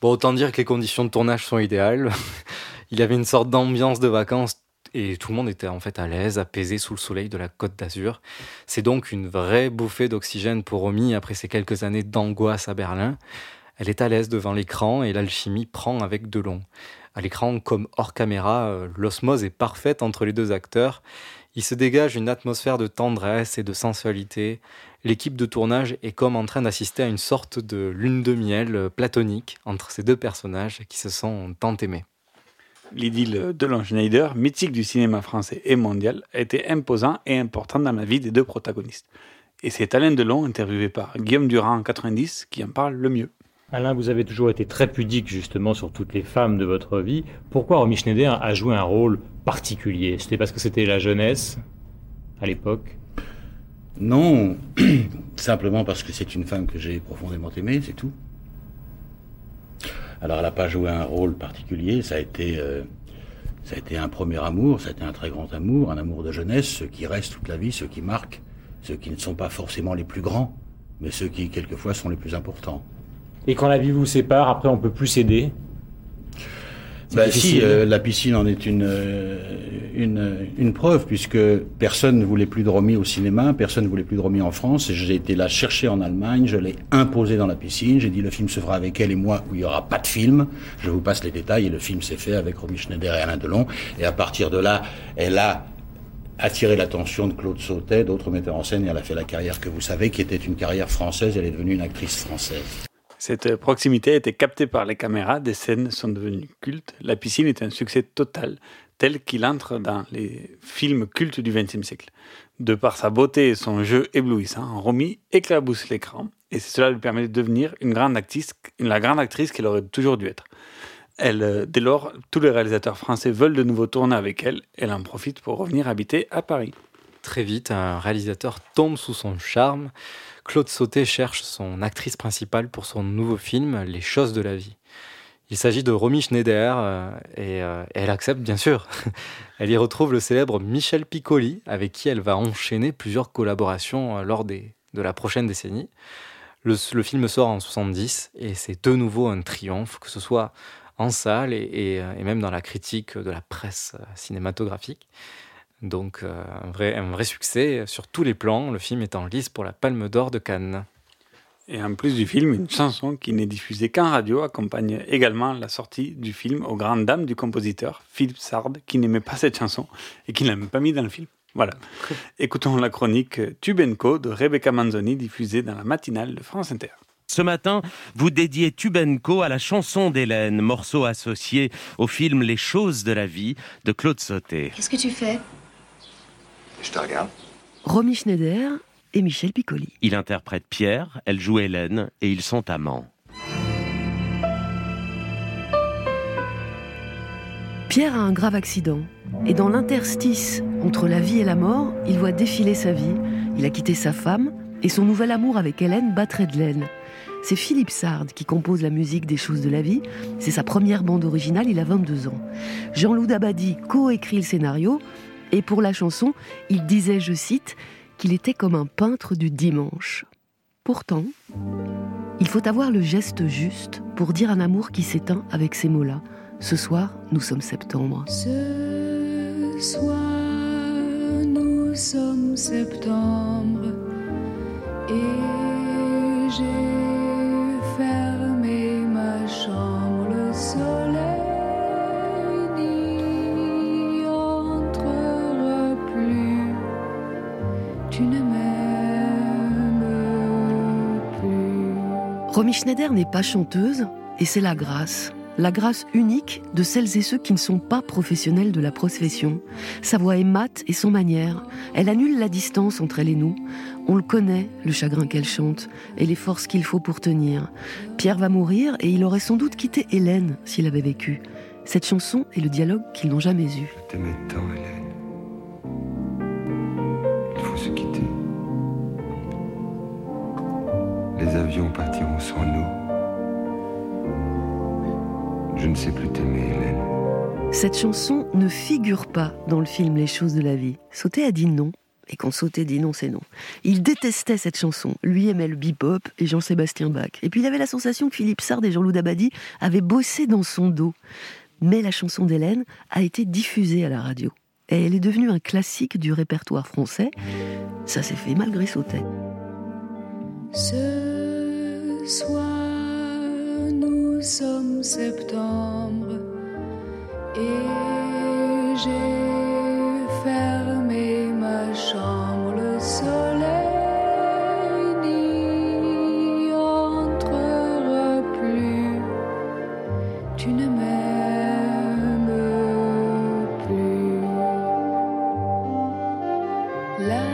Bon, autant dire que les conditions de tournage sont idéales. Il y avait une sorte d'ambiance de vacances et tout le monde était en fait à l'aise, apaisé sous le soleil de la Côte d'Azur. C'est donc une vraie bouffée d'oxygène pour Romy après ces quelques années d'angoisse à Berlin. Elle est à l'aise devant l'écran et l'alchimie prend avec Delon. À l'écran comme hors caméra, l'osmose est parfaite entre les deux acteurs. Il se dégage une atmosphère de tendresse et de sensualité. L'équipe de tournage est comme en train d'assister à une sorte de lune de miel platonique entre ces deux personnages qui se sont tant aimés. L'idylle Delon Schneider, mythique du cinéma français et mondial, a été imposant et important dans la vie des deux protagonistes. Et c'est Alain Delon, interviewé par Guillaume Durand en quatre-vingt-dix, qui en parle le mieux. Alain, vous avez toujours été très pudique justement sur toutes les femmes de votre vie. Pourquoi Romy Schneider a joué un rôle particulier ? C'était parce que c'était la jeunesse à l'époque ? Non, simplement parce que c'est une femme que j'ai profondément aimée, c'est tout. Alors elle n'a pas joué un rôle particulier, ça a été, euh, ça a été un premier amour, ça a été un très grand amour, un amour de jeunesse, ceux qui restent toute la vie, ceux qui marquent, ceux qui ne sont pas forcément les plus grands, mais ceux qui quelquefois sont les plus importants. Et quand la vie vous sépare, après on ne peut plus s'aider ? Bah si, euh, la piscine en est une, une, une preuve, puisque personne ne voulait plus de Romy au cinéma, personne ne voulait plus de Romy en France. J'ai été la chercher en Allemagne, je l'ai imposée dans la piscine, j'ai dit le film se fera avec elle et moi où il n'y aura pas de film. Je vous passe les détails et le film s'est fait avec Romy Schneider et Alain Delon. Et à partir de là, elle a attiré l'attention de Claude Sautet, d'autres metteurs en scène, et elle a fait la carrière que vous savez, qui était une carrière française, elle est devenue une actrice française. Cette proximité a été captée par les caméras, des scènes sont devenues cultes. La piscine est un succès total, tel qu'il entre dans les films cultes du vingtième siècle. De par sa beauté et son jeu éblouissant, Romy éclabousse l'écran, et cela lui permet de devenir une grande actrice, la grande actrice qu'elle aurait toujours dû être. Elle, dès lors, tous les réalisateurs français veulent de nouveau tourner avec elle, elle en profite pour revenir habiter à Paris. Très vite, un réalisateur tombe sous son charme. Claude Sautet cherche son actrice principale pour son nouveau film « Les choses de la vie ». Il s'agit de Romy Schneider euh, et, euh, et elle accepte bien sûr. Elle y retrouve le célèbre Michel Piccoli, avec qui elle va enchaîner plusieurs collaborations euh, lors des, de la prochaine décennie. Le, le film sort en soixante-dix et c'est de nouveau un triomphe, que ce soit en salle et, et, et même dans la critique de la presse cinématographique. Donc euh, un, vrai, un vrai succès sur tous les plans. Le film est en lice pour la Palme d'Or de Cannes. Et en plus du film, une chanson qui n'est diffusée qu'en radio accompagne également la sortie du film aux grandes dames du compositeur Philippe Sard, qui n'aimait pas cette chanson et qui ne l'a même pas mis dans le film. Voilà. Écoutons la chronique Tube and Co de Rebecca Manzoni, diffusée dans la matinale de France Inter. Ce matin, vous dédiez Tube and Co à la chanson d'Hélène, morceau associé au film Les choses de la vie de Claude Sautet. Qu'est-ce que tu fais ? Je te regarde. Romy Schneider et Michel Piccoli. Il interprète Pierre, elle joue Hélène et ils sont amants. Pierre a un grave accident et dans l'interstice entre la vie et la mort, il voit défiler sa vie. Il a quitté sa femme et son nouvel amour avec Hélène battrait de l'aile. C'est Philippe Sard qui compose la musique des choses de la vie. C'est sa première bande originale, il a vingt-deux ans. Jean-Louis Dabadi co-écrit le scénario et pour la chanson, il disait, je cite, qu'il était comme un peintre du dimanche. Pourtant, il faut avoir le geste juste pour dire un amour qui s'éteint avec ces mots-là. Ce soir, nous sommes septembre. Ce soir, nous sommes septembre et j'ai fermé ma chambre, le soleil. Romy Schneider n'est pas chanteuse et c'est la grâce. La grâce unique de celles et ceux qui ne sont pas professionnels de la profession. Sa voix est mate et sans manière. Elle annule la distance entre elle et nous. On le connaît, le chagrin qu'elle chante et les forces qu'il faut pour tenir. Pierre va mourir et il aurait sans doute quitté Hélène s'il avait vécu. Cette chanson est le dialogue qu'ils n'ont jamais eu. Je t'aimais tant, Hélène. Il faut se quitter. Les avions partiront sans nous. Je ne sais plus t'aimer, Hélène. Cette chanson ne figure pas dans le film Les choses de la vie. Sautet a dit non. Et quand Sautet dit non, c'est non. Il détestait cette chanson. Lui aimait le bebop et Jean-Sébastien Bach. Et puis il avait la sensation que Philippe Sard et Jean-Louis Dabadi avaient bossé dans son dos. Mais la chanson d'Hélène a été diffusée à la radio. Et elle est devenue un classique du répertoire français. Ça s'est fait malgré Sautet. Ce soir, nous sommes septembre et j'ai fermé ma chambre, le soleil n'y entrera plus, tu ne m'aimes plus. La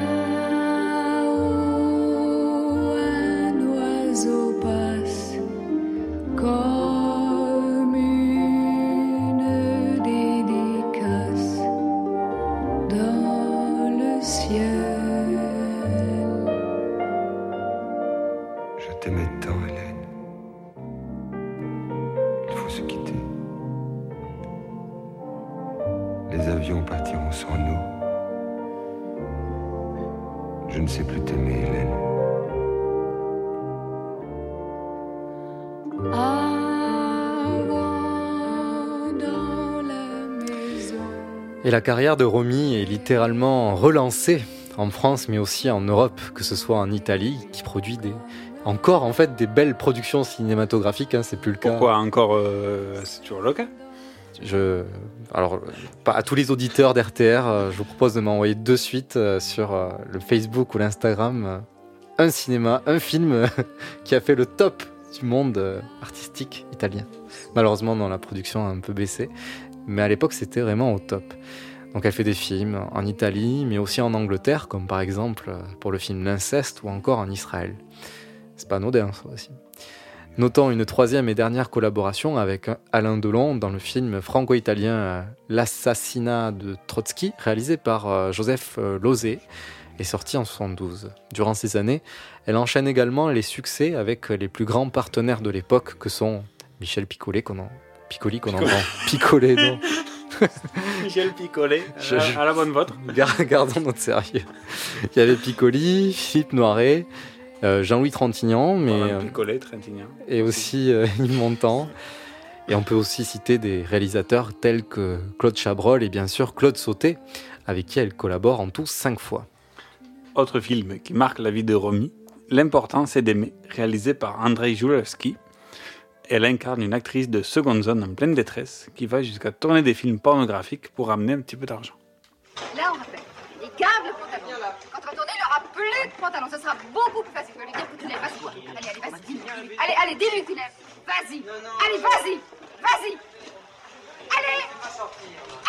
Et la carrière de Romy est littéralement relancée en France, mais aussi en Europe, que ce soit en Italie, qui produit des... encore en fait des belles productions cinématographiques. Hein, c'est plus le cas. Pourquoi encore euh, c'est toujours le cas. Je... Alors, pas à tous les auditeurs d'R T R, je vous propose de m'envoyer de suite sur le Facebook ou l'Instagram un cinéma, un film qui a fait le top du monde artistique italien. Malheureusement, dans la production a un peu baissé. Mais à l'époque, c'était vraiment au top. Donc elle fait des films en Italie, mais aussi en Angleterre, comme par exemple pour le film L'Inceste ou encore en Israël. C'est pas anodin, ça aussi. Notons une troisième et dernière collaboration avec Alain Delon dans le film franco-italien L'assassinat de Trotsky, réalisé par Joseph Losey et sorti en soixante-douze. Durant ces années, elle enchaîne également les succès avec les plus grands partenaires de l'époque que sont Michel Piccoli qu'on en... Piccoli qu'on entend. Piccoli, non. Michel Piccoli, je, je... à la bonne vôtre. Gardons notre sérieux. Il y avait Piccoli, Philippe Noiret, euh, Jean-Louis Trintignant. Mais, voilà, Piccoli, Trintignant. Et aussi euh, Yves Montand. Et on peut aussi citer des réalisateurs tels que Claude Chabrol et bien sûr Claude Sautet, avec qui elle collabore en tout cinq fois. Autre film qui marque la vie de Romy, L'Importance est d'aimer, réalisé par Andrzej Żuławski. Elle incarne une actrice de seconde zone en pleine détresse qui va jusqu'à tourner des films pornographiques pour ramener un petit peu d'argent. Là, on rappelle, les caves de pantalon. Quand on va tourner, il n'y aura plus de pantalon. Ce sera beaucoup plus facile que lui dire que tu n'es pas soi. Allez, allez, vas-y, dis-lui. Allez, allez, dis-lui, tu lèves. Vas-y. Non, non, allez, vas-y. Vas-y. Allez.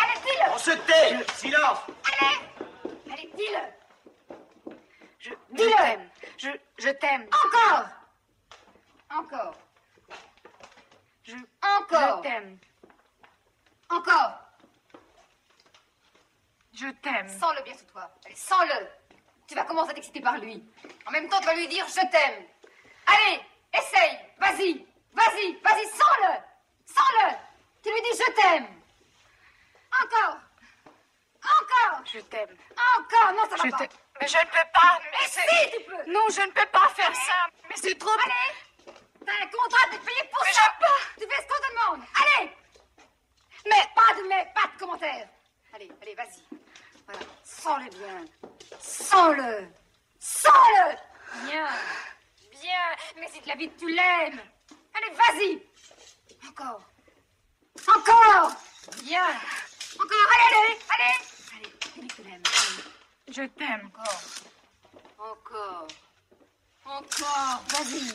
Allez, dis-le. On se tait. Silence. Allez. Allez, dis-le. Je, dis-le. Je t'aime. Je, je t'aime. Encore. Encore. Je... Encore. Je t'aime. Encore. Je t'aime. Sens-le bien sous toi. Allez, sens-le. Tu vas commencer à t'exciter par lui. En même temps, tu vas lui dire je t'aime. Allez, essaye. Vas-y. Vas-y. Vas-y. Sens-le. Sens-le. Tu lui dis je t'aime. Encore. Encore. Je t'aime. Encore. Non, ça va je pas. T'aime. Mais je ne peux pas. Mais, mais si, tu peux. Non, je ne peux pas faire allez. Ça. Mais c'est trop. Allez. T'as un contrat de te payer pour mais ça. Tu fais ce qu'on te demande. Allez. Mais pas de mais, pas de commentaires. Allez, allez, vas-y. Voilà. Sens-le bien. Sens-le. Sens-le. Bien. Bien. Mais c'est de la vie que tu l'aimes. Allez, vas-y. Encore. Encore. Bien. Encore. Allez, allez, allez. Allez, dis-lui que tu l'aimes. Je t'aime. Encore. Encore. Encore. Vas-y.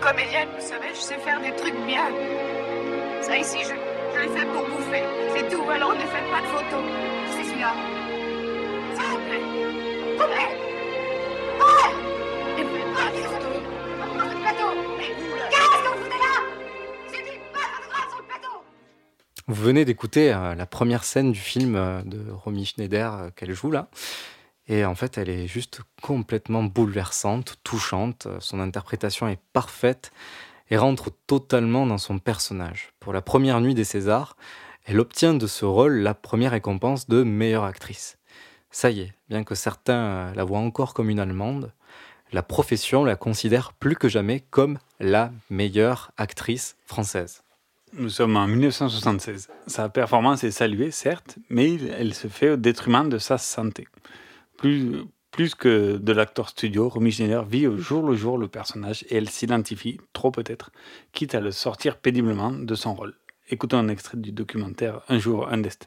Comédienne, vous savez, je sais faire des trucs bien. Ça ici, je, je l'ai fait pour bouffer. C'est tout, alors ne faites pas de photos. C'est celui-là. Ça vous plaît. Combien ? Quoi ? Ne faites pas de photos. On prend le plateau. Mais qu'est-ce que vous foutez là ? J'ai dit pas de photographe sur le plateau. Vous venez d'écouter euh, la première scène du film euh, de Romy Schneider euh, qu'elle joue là. Et en fait, elle est juste complètement bouleversante, touchante. Son interprétation est parfaite et rentre totalement dans son personnage. Pour la première nuit des Césars, elle obtient de ce rôle la première récompense de meilleure actrice. Ça y est, bien que certains la voient encore comme une Allemande, la profession la considère plus que jamais comme la meilleure actrice française. Nous sommes en dix-neuf cent soixante-seize. Sa performance est saluée, certes, mais elle se fait au détriment de sa santé. Plus, plus que de l'acteur studio, Romy Schneider vit au jour le jour le personnage et elle s'identifie, trop peut-être, quitte à le sortir péniblement de son rôle. Écoutons un extrait du documentaire Un jour, un destin.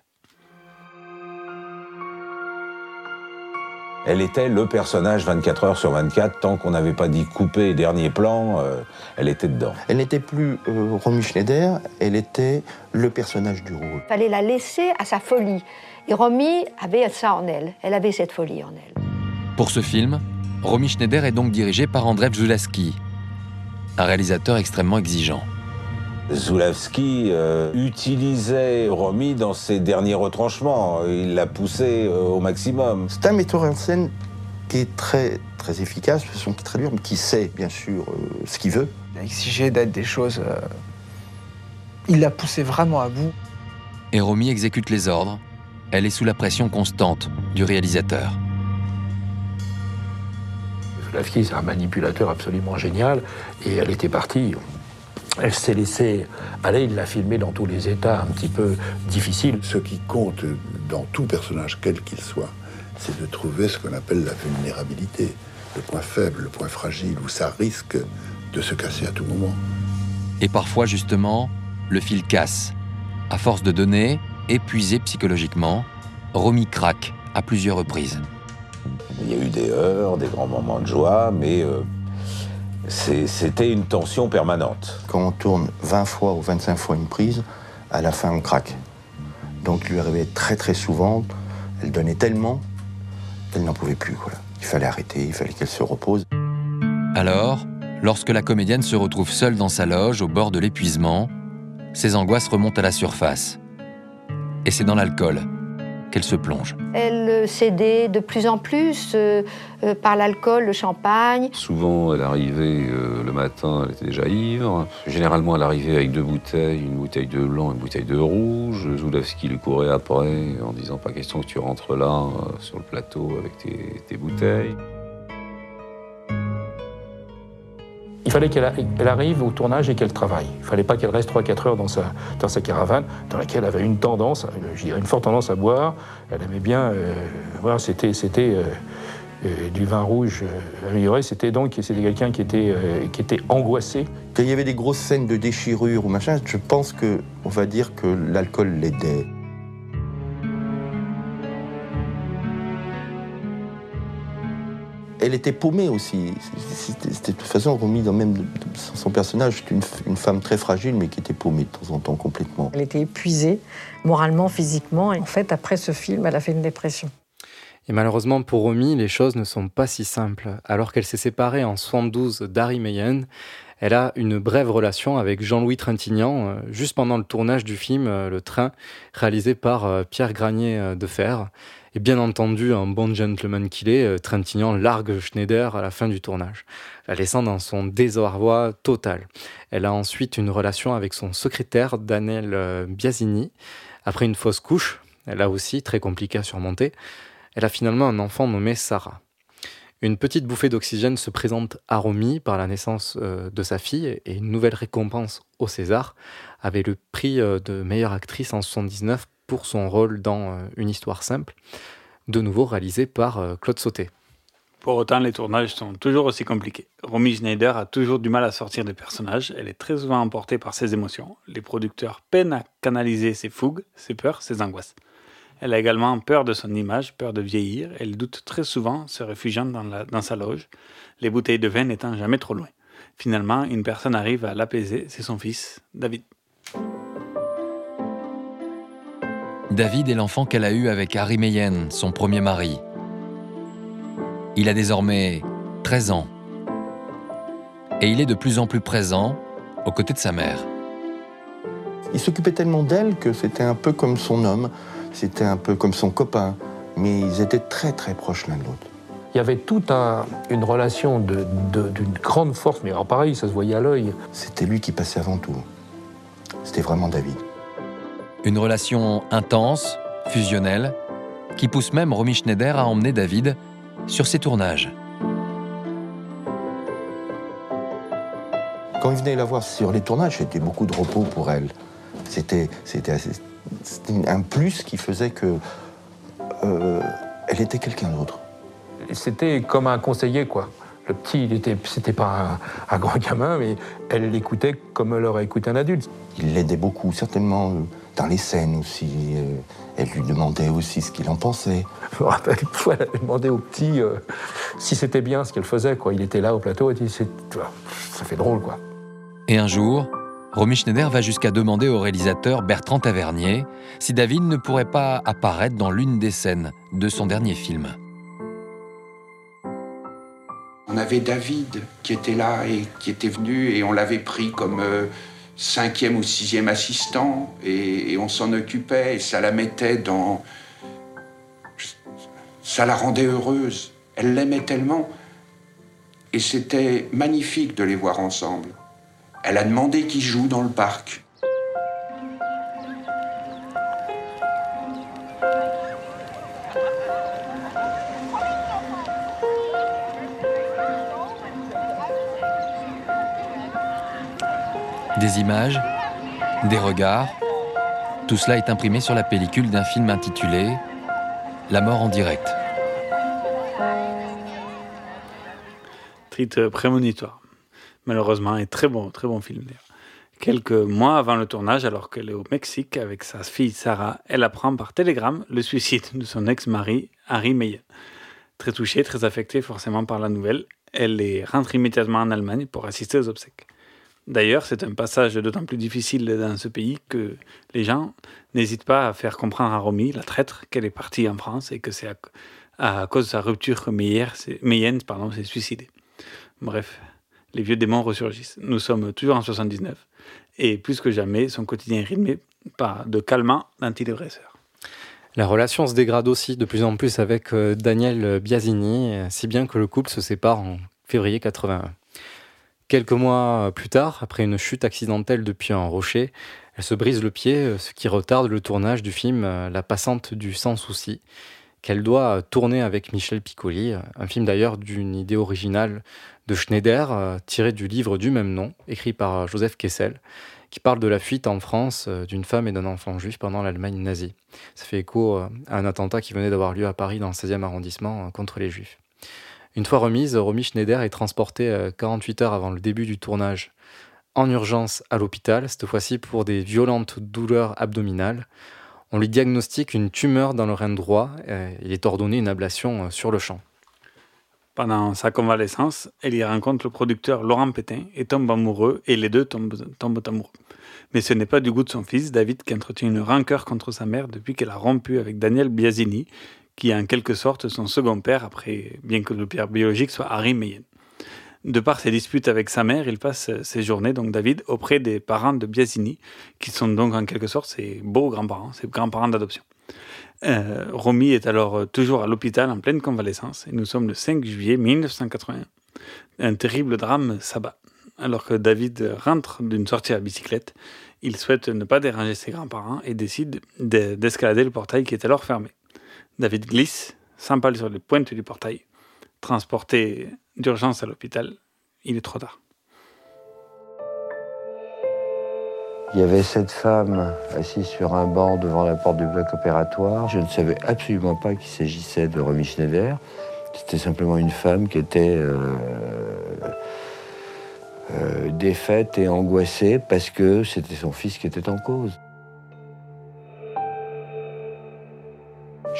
Elle était le personnage vingt-quatre heures sur vingt-quatre, tant qu'on n'avait pas dit couper dernier plan, euh, elle était dedans. Elle n'était plus euh, Romy Schneider, elle était le personnage du rôle. Il fallait la laisser à sa folie. Et Romy avait ça en elle, elle avait cette folie en elle. Pour ce film, Romy Schneider est donc dirigée par Andrzej Żuławski, un réalisateur extrêmement exigeant. Żuławski euh, utilisait Romy dans ses derniers retranchements, il l'a poussée euh, au maximum. C'est un metteur en scène qui est très, très efficace, de façon qui est très dur, mais qui sait bien sûr euh, ce qu'il veut. Il a exigé d'être des choses... Euh... Il l'a poussée vraiment à bout. Et Romy exécute les ordres. Elle est sous la pression constante du réalisateur. Żuławski, c'est un manipulateur absolument génial, et elle était partie. Elle s'est laissée aller, il l'a filmée dans tous les états un petit peu difficiles. Ce qui compte dans tout personnage, quel qu'il soit, c'est de trouver ce qu'on appelle la vulnérabilité, le point faible, le point fragile, où ça risque de se casser à tout moment. Et parfois, justement, le fil casse. À force de donner... Épuisée psychologiquement, Romy craque à plusieurs reprises. Il y a eu des heurts, des grands moments de joie, mais euh, c'est, c'était une tension permanente. Quand on tourne vingt fois ou vingt-cinq fois une prise, à la fin on craque. Donc il lui arrivait très très souvent, elle donnait tellement Elle n'en pouvait plus, quoi. Il fallait arrêter, il fallait qu'elle se repose. Alors, lorsque la comédienne se retrouve seule dans sa loge, au bord de l'épuisement, ses angoisses remontent à la surface. Et c'est dans l'alcool qu'elle se plonge. Elle cédait de plus en plus euh, euh, par l'alcool, le champagne. Souvent, elle arrivait euh, le matin, elle était déjà ivre. Généralement, elle arrivait avec deux bouteilles, une bouteille de blanc, une bouteille de rouge. Zulawski lui courait après en disant « pas question que tu rentres là, euh, sur le plateau, avec tes, tes bouteilles ». Il fallait qu'elle arrive au tournage et qu'elle travaille. Il ne fallait pas qu'elle reste trois à quatre heures dans sa, dans sa caravane, dans laquelle elle avait une tendance, je dirais une forte tendance à boire. Elle aimait bien, euh, voilà, c'était euh, euh, du vin rouge euh, amélioré. C'était donc quelqu'un qui, euh, qui était angoissé. Quand il y avait des grosses scènes de déchirure ou machin, je pense qu'on va dire que l'alcool l'aidait. Elle était paumée aussi. C'était de toute façon remis dans même son personnage. C'était une, une femme très fragile, mais qui était paumée de temps en temps complètement. Elle était épuisée, moralement, physiquement. Et en fait, après ce film, elle a fait une dépression. Et malheureusement pour Romy, les choses ne sont pas si simples. Alors qu'elle s'est séparée en soixante-douze d'Harry Meyen, elle a une brève relation avec Jean-Louis Trintignant, juste pendant le tournage du film Le Train, réalisé par Pierre Granier de Fer. Et bien entendu, un bon gentleman qu'il est, Trintignant largue Schneider à la fin du tournage, la laissant dans son désarroi total. Elle a ensuite une relation avec son secrétaire, Daniel Biasini. Après une fausse couche, elle a aussi, très compliqué à surmonter, elle a finalement un enfant nommé Sarah. Une petite bouffée d'oxygène se présente à Romy par la naissance de sa fille et une nouvelle récompense au César avec le prix de meilleure actrice en soixante-dix-neuf pour son rôle dans Une histoire simple, de nouveau réalisé par Claude Sautet. Pour autant, les tournages sont toujours aussi compliqués. Romy Schneider a toujours du mal à sortir des personnages, elle est très souvent emportée par ses émotions. Les producteurs peinent à canaliser ses fougues, ses peurs, ses angoisses. Elle a également peur de son image, peur de vieillir. Elle doute très souvent, se réfugiant dans, la, dans sa loge, les bouteilles de vin n'étant jamais trop loin. Finalement, une personne arrive à l'apaiser, c'est son fils, David. David est l'enfant qu'elle a eu avec Harry Meyen, son premier mari. Il a désormais treize ans. Et il est de plus en plus présent aux côtés de sa mère. Il s'occupait tellement d'elle que c'était un peu comme son homme. C'était un peu comme son copain, mais ils étaient très très proches l'un de l'autre. Il y avait toute un, une relation de, de, d'une grande force, mais alors pareil, ça se voyait à l'œil. C'était lui qui passait avant tout. C'était vraiment David. Une relation intense, fusionnelle, qui pousse même Romy Schneider à emmener David sur ses tournages. Quand il venait la voir sur les tournages, c'était beaucoup de repos pour elle. C'était, c'était assez... C'était un plus qui faisait que euh, elle était quelqu'un d'autre. C'était comme un conseiller, quoi. Le petit, il était, c'était pas un, un grand gamin, mais elle l'écoutait comme elle aurait écouté un adulte. Il l'aidait beaucoup, certainement dans les scènes aussi. Elle lui demandait aussi ce qu'il en pensait. Je me rappelle une fois, elle avait demandé au petit euh, si c'était bien ce qu'elle faisait, quoi. Il était là au plateau et il disait, ça fait drôle, quoi. Et un jour, Romy Schneider va jusqu'à demander au réalisateur Bertrand Tavernier si David ne pourrait pas apparaître dans l'une des scènes de son dernier film. On avait David qui était là et qui était venu et on l'avait pris comme euh, cinquième ou sixième assistant et, et on s'en occupait et ça la mettait dans... Ça la rendait heureuse. Elle l'aimait tellement et c'était magnifique de les voir ensemble. Elle a demandé qui joue dans le parc. Des images, des regards, tout cela est imprimé sur la pellicule d'un film intitulé « La mort en direct ». Titre prémonitoire. Malheureusement, un très bon, très bon film. Quelques mois avant le tournage, alors qu'elle est au Mexique avec sa fille Sarah, elle apprend par télégramme le suicide de son ex-mari, Harry Meyen. Très touchée, très affectée forcément par la nouvelle, elle rentre immédiatement en Allemagne pour assister aux obsèques. D'ailleurs, c'est un passage d'autant plus difficile dans ce pays que les gens n'hésitent pas à faire comprendre à Romy, la traître, qu'elle est partie en France et que c'est à, à cause de sa rupture, Meyen s'est suicidé. Bref, les vieux démons ressurgissent. Nous sommes toujours en soixante-dix-neuf. Et plus que jamais, son quotidien est rythmé par de calmants antidépresseurs. La relation se dégrade aussi de plus en plus avec Daniel Biasini, si bien que le couple se sépare en février quatre-vingt-un. Quelques mois plus tard, après une chute accidentelle depuis un rocher, elle se brise le pied, ce qui retarde le tournage du film La passante du sans souci, qu'elle doit tourner avec Michel Piccoli, un film d'ailleurs d'une idée originale de Schneider, tiré du livre du même nom, écrit par Joseph Kessel, qui parle de la fuite en France d'une femme et d'un enfant juif pendant l'Allemagne nazie. Ça fait écho à un attentat qui venait d'avoir lieu à Paris dans le seizième arrondissement contre les Juifs. Une fois remise, Romy Schneider est transportée quarante-huit heures avant le début du tournage en urgence à l'hôpital, cette fois-ci pour des violentes douleurs abdominales. On lui diagnostique une tumeur dans le rein droit. Il est ordonné une ablation sur le champ. Pendant sa convalescence, elle y rencontre le producteur Laurent Pétain et tombe amoureux, et les deux tombent, tombent amoureux. Mais ce n'est pas du goût de son fils, David, qui entretient une rancœur contre sa mère depuis qu'elle a rompu avec Daniel Biasini, qui est en quelque sorte son second père, après, bien que le père biologique soit Harry Meyen. De par ses disputes avec sa mère, il passe ses journées, donc David, auprès des parents de Biasini, qui sont donc en quelque sorte ses beaux grands-parents, ses grands-parents d'adoption. Euh, Romy est alors toujours à l'hôpital en pleine convalescence et nous sommes le cinq juillet mille neuf cent quatre-vingt-un. Un terrible drame s'abat. Alors que David rentre d'une sortie à bicyclette, il souhaite ne pas déranger ses grands-parents et décide de, d'escalader le portail qui est alors fermé. David glisse, s'empale sur les pointes du portail. Transporté d'urgence à l'hôpital, il est trop tard. Il y avait cette femme assise sur un banc devant la porte du bloc opératoire. Je ne savais absolument pas qu'il s'agissait de Romy Schneider. C'était simplement une femme qui était euh, euh, défaite et angoissée parce que c'était son fils qui était en cause.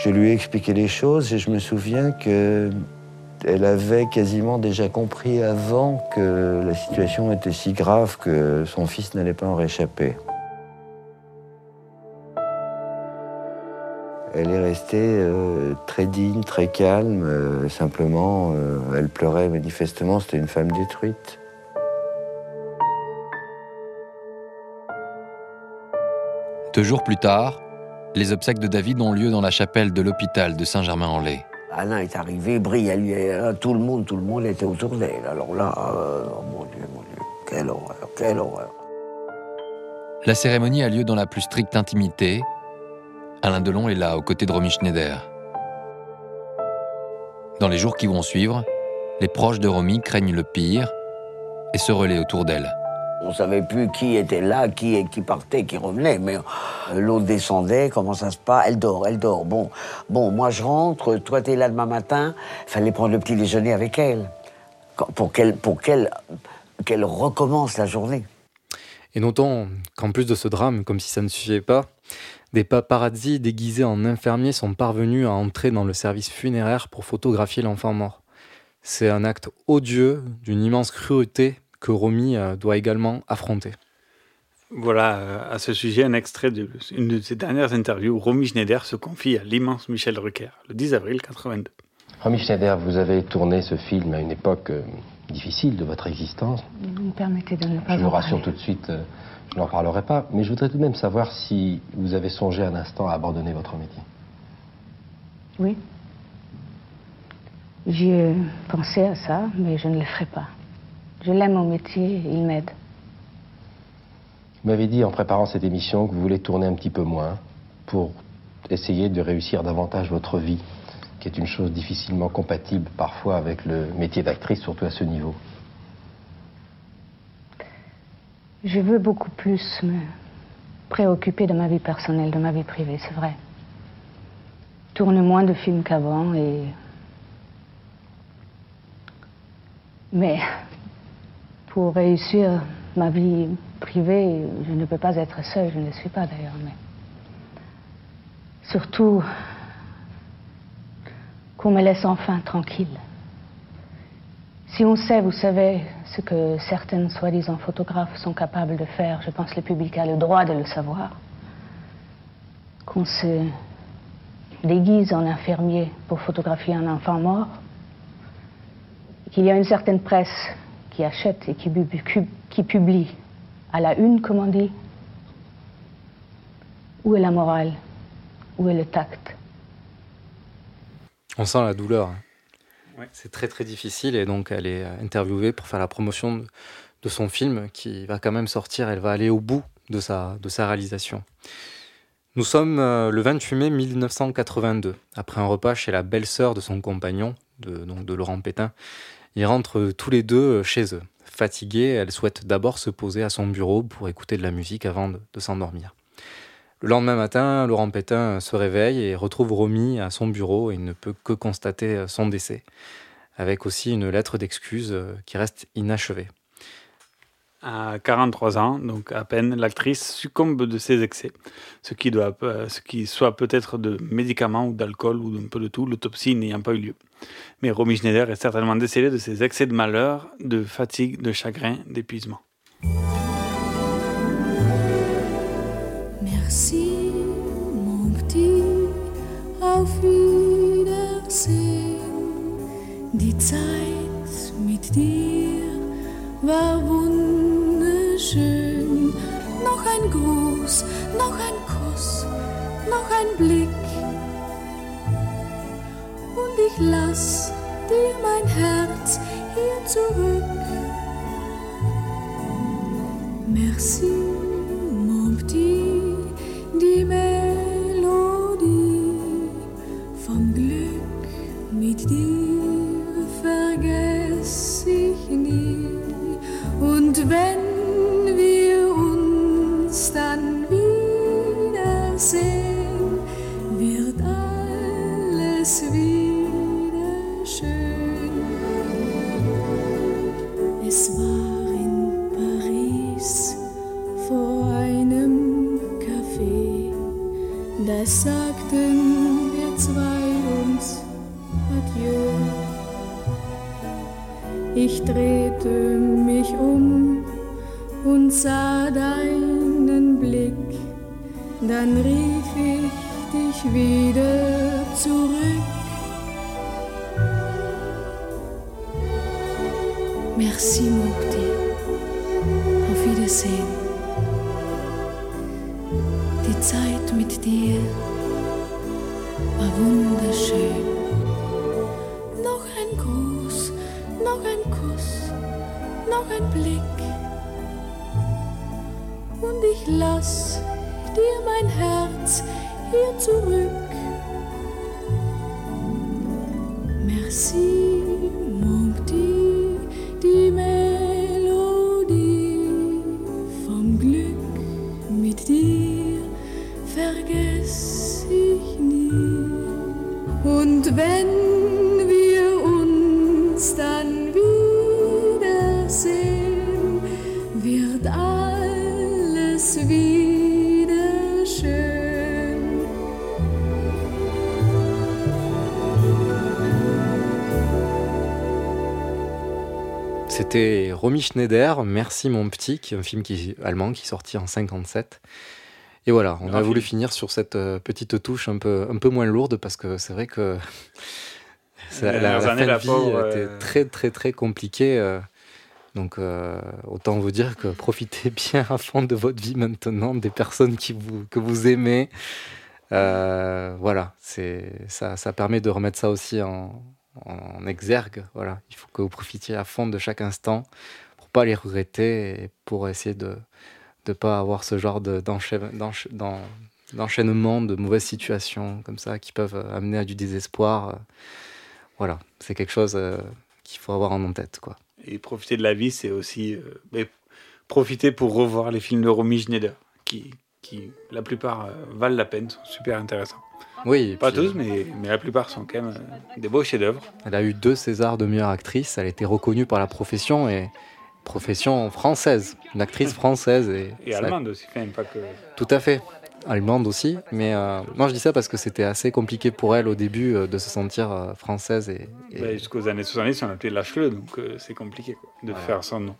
Je lui ai expliqué les choses et je me souviens que elle avait quasiment déjà compris avant que la situation était si grave que son fils n'allait pas en réchapper. Elle est restée euh, très digne, très calme, euh, simplement euh, elle pleurait manifestement, c'était une femme détruite. Deux jours plus tard, les obsèques de David ont lieu dans la chapelle de l'hôpital de Saint-Germain-en-Laye. Alain est arrivé, brille, tout le monde, tout le monde était autour d'elle. Alors là, euh, mon Dieu, mon Dieu, quelle horreur, quelle horreur. La cérémonie a lieu dans la plus stricte intimité. Alain Delon est là, aux côtés de Romy Schneider. Dans les jours qui vont suivre, les proches de Romy craignent le pire et se relaient autour d'elle. On ne savait plus qui était là, qui, qui partait, qui revenait, mais l'autre descendait, comment ça se passe ? Elle dort, elle dort. Bon, bon, moi je rentre, toi t'es là demain matin. Fallait prendre le petit déjeuner avec elle, pour qu'elle, pour qu'elle, qu'elle recommence la journée. Et notons qu'en plus de ce drame, comme si ça ne suffisait pas, des paparazzi déguisés en infirmiers sont parvenus à entrer dans le service funéraire pour photographier l'enfant mort. C'est un acte odieux, d'une immense cruauté, que Romy doit également affronter. Voilà, à ce sujet, un extrait d'une de ses dernières interviews où Romy Schneider se confie à l'immense Michel Drucker, le dix avril quatre-vingt-deux. Romy Schneider, vous avez tourné ce film à une époque euh, difficile de votre existence. Vous me permettez de ne pas Je vous rassure parler. Tout de suite, euh, je n'en parlerai pas, mais je voudrais tout de même savoir si vous avez songé un instant à abandonner votre métier. Oui. J'ai pensé à ça, mais je ne le ferai pas. Je l'aime mon métier, il m'aide. Vous m'avez dit en préparant cette émission que vous voulez tourner un petit peu moins pour essayer de réussir davantage votre vie, qui est une chose difficilement compatible parfois avec le métier d'actrice, surtout à ce niveau. Je veux beaucoup plus me préoccuper de ma vie personnelle, de ma vie privée, c'est vrai. Tourne moins de films qu'avant et... Mais... Pour réussir ma vie privée, je ne peux pas être seule, je ne le suis pas d'ailleurs, mais surtout qu'on me laisse enfin tranquille. Si on sait, vous savez, ce que certaines soi-disant photographes sont capables de faire, je pense que le public a le droit de le savoir, qu'on se déguise en infirmier pour photographier un enfant mort, qu'il y a une certaine presse qui achète et qui, qui publie à la une, comme on dit. Où est la morale? Où est le tact? On sent la douleur. Ouais. C'est très très difficile, et donc elle est interviewée pour faire la promotion de, de son film qui va quand même sortir. Elle va aller au bout de sa, de sa réalisation. Nous sommes le vingt-huit mai mille neuf cent quatre-vingt-deux, après un repas chez la belle-sœur de son compagnon, de, donc de Laurent Pétain. Ils rentrent tous les deux chez eux. Fatiguée, elle souhaite d'abord se poser à son bureau pour écouter de la musique avant de, de s'endormir. Le lendemain matin, Laurent Pétain se réveille et retrouve Romy à son bureau, et il ne peut que constater son décès, avec aussi une lettre d'excuse qui reste inachevée. À quarante-trois ans, donc à peine, l'actrice succombe de ses excès, ce qui, doit, ce qui soit peut-être de médicaments ou d'alcool ou d'un peu de tout, l'autopsie n'ayant pas eu lieu. Mais Romy Schneider est certainement décédée de ses excès de malheur, de fatigue, de chagrin, d'épuisement. Merci, mon petit, auf Wiedersehen. Die Zeit mit dir war wunderschön. Noch ein Gruß, noch ein Kuss, noch ein Blick. Und ich lass dir mein Herz hier zurück. Merci, mon petit. Die Melodie vom Glück mit dir vergess ich nie. Und wenn wir uns dann wiedersehen, wird alles wieder schön. Es war in Paris vor einem das sagten wir zwei uns adieu. Ich drehte mich um und sah deinen Blick. Dann rief ich dich wieder zurück. Merci, mon petit. Auf Wiedersehen. Die Zeit mit dir war wunderschön. Noch ein Gruß, noch ein Kuss, noch ein Blick. Und ich lass dir mein Herz hier zurück. Merci, mon petit, die Melodie vom Glück mit dir. Vergess ich nie. Und wenn wir uns dann wiedersehen, wird alles wieder schön. C'était Romy Schneider, Merci mon petit, qui est un film qui, allemand qui est sorti en cinquante-sept. Et voilà, on a voulu finir sur cette petite touche un peu, un peu moins lourde, parce que c'est vrai que la, la fin de la vie pauvre, était euh... très très très compliquée. Donc euh, autant vous dire que profitez bien à fond de votre vie maintenant, des personnes qui vous, que vous aimez. Euh, voilà, c'est, ça, ça permet de remettre ça aussi en, en exergue. Voilà, il faut que vous profitiez à fond de chaque instant pour ne pas les regretter et pour essayer de... de pas avoir ce genre de, d'enchaî- d'enchaî- d'enchaînement de mauvaises situations comme ça qui peuvent amener à du désespoir. Voilà, c'est quelque chose euh, qu'il faut avoir en tête, quoi. Et profiter de la vie, c'est aussi euh, profiter pour revoir les films de Romy Schneider qui, qui la plupart euh, valent la peine, sont super intéressants. Oui, pas tous, mais, mais la plupart sont quand même euh, des beaux chefs-d'œuvre. Elle a eu deux Césars de meilleure actrice, elle a été reconnue par la profession et profession française, une actrice française. Et, et ça... allemande aussi, quand même, pas que... Tout à fait, allemande aussi, mais euh, moi je dis ça parce que c'était assez compliqué pour elle au début euh, de se sentir euh, française. Et, et... Bah, jusqu'aux années soixante-dix, on l'appelait Lacheleux, donc euh, c'est compliqué quoi, de voilà. faire son nom.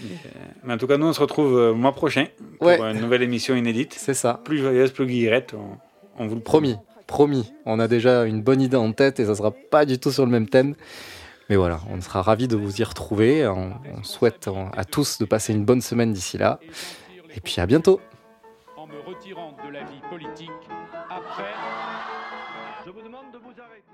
Mais, euh, mais en tout cas, nous on se retrouve euh, mois prochain pour ouais. une nouvelle émission inédite. C'est ça. Plus joyeuse, plus guillerette, on, on vous le promet. Promis. promis. On a déjà une bonne idée en tête et ça sera pas du tout sur le même thème. Mais voilà, on sera ravis de vous y retrouver. On, on souhaite à tous de passer une bonne semaine d'ici là. Et puis à bientôt. En me retirant de la vie politique, après, je vous demande de vous arrêter.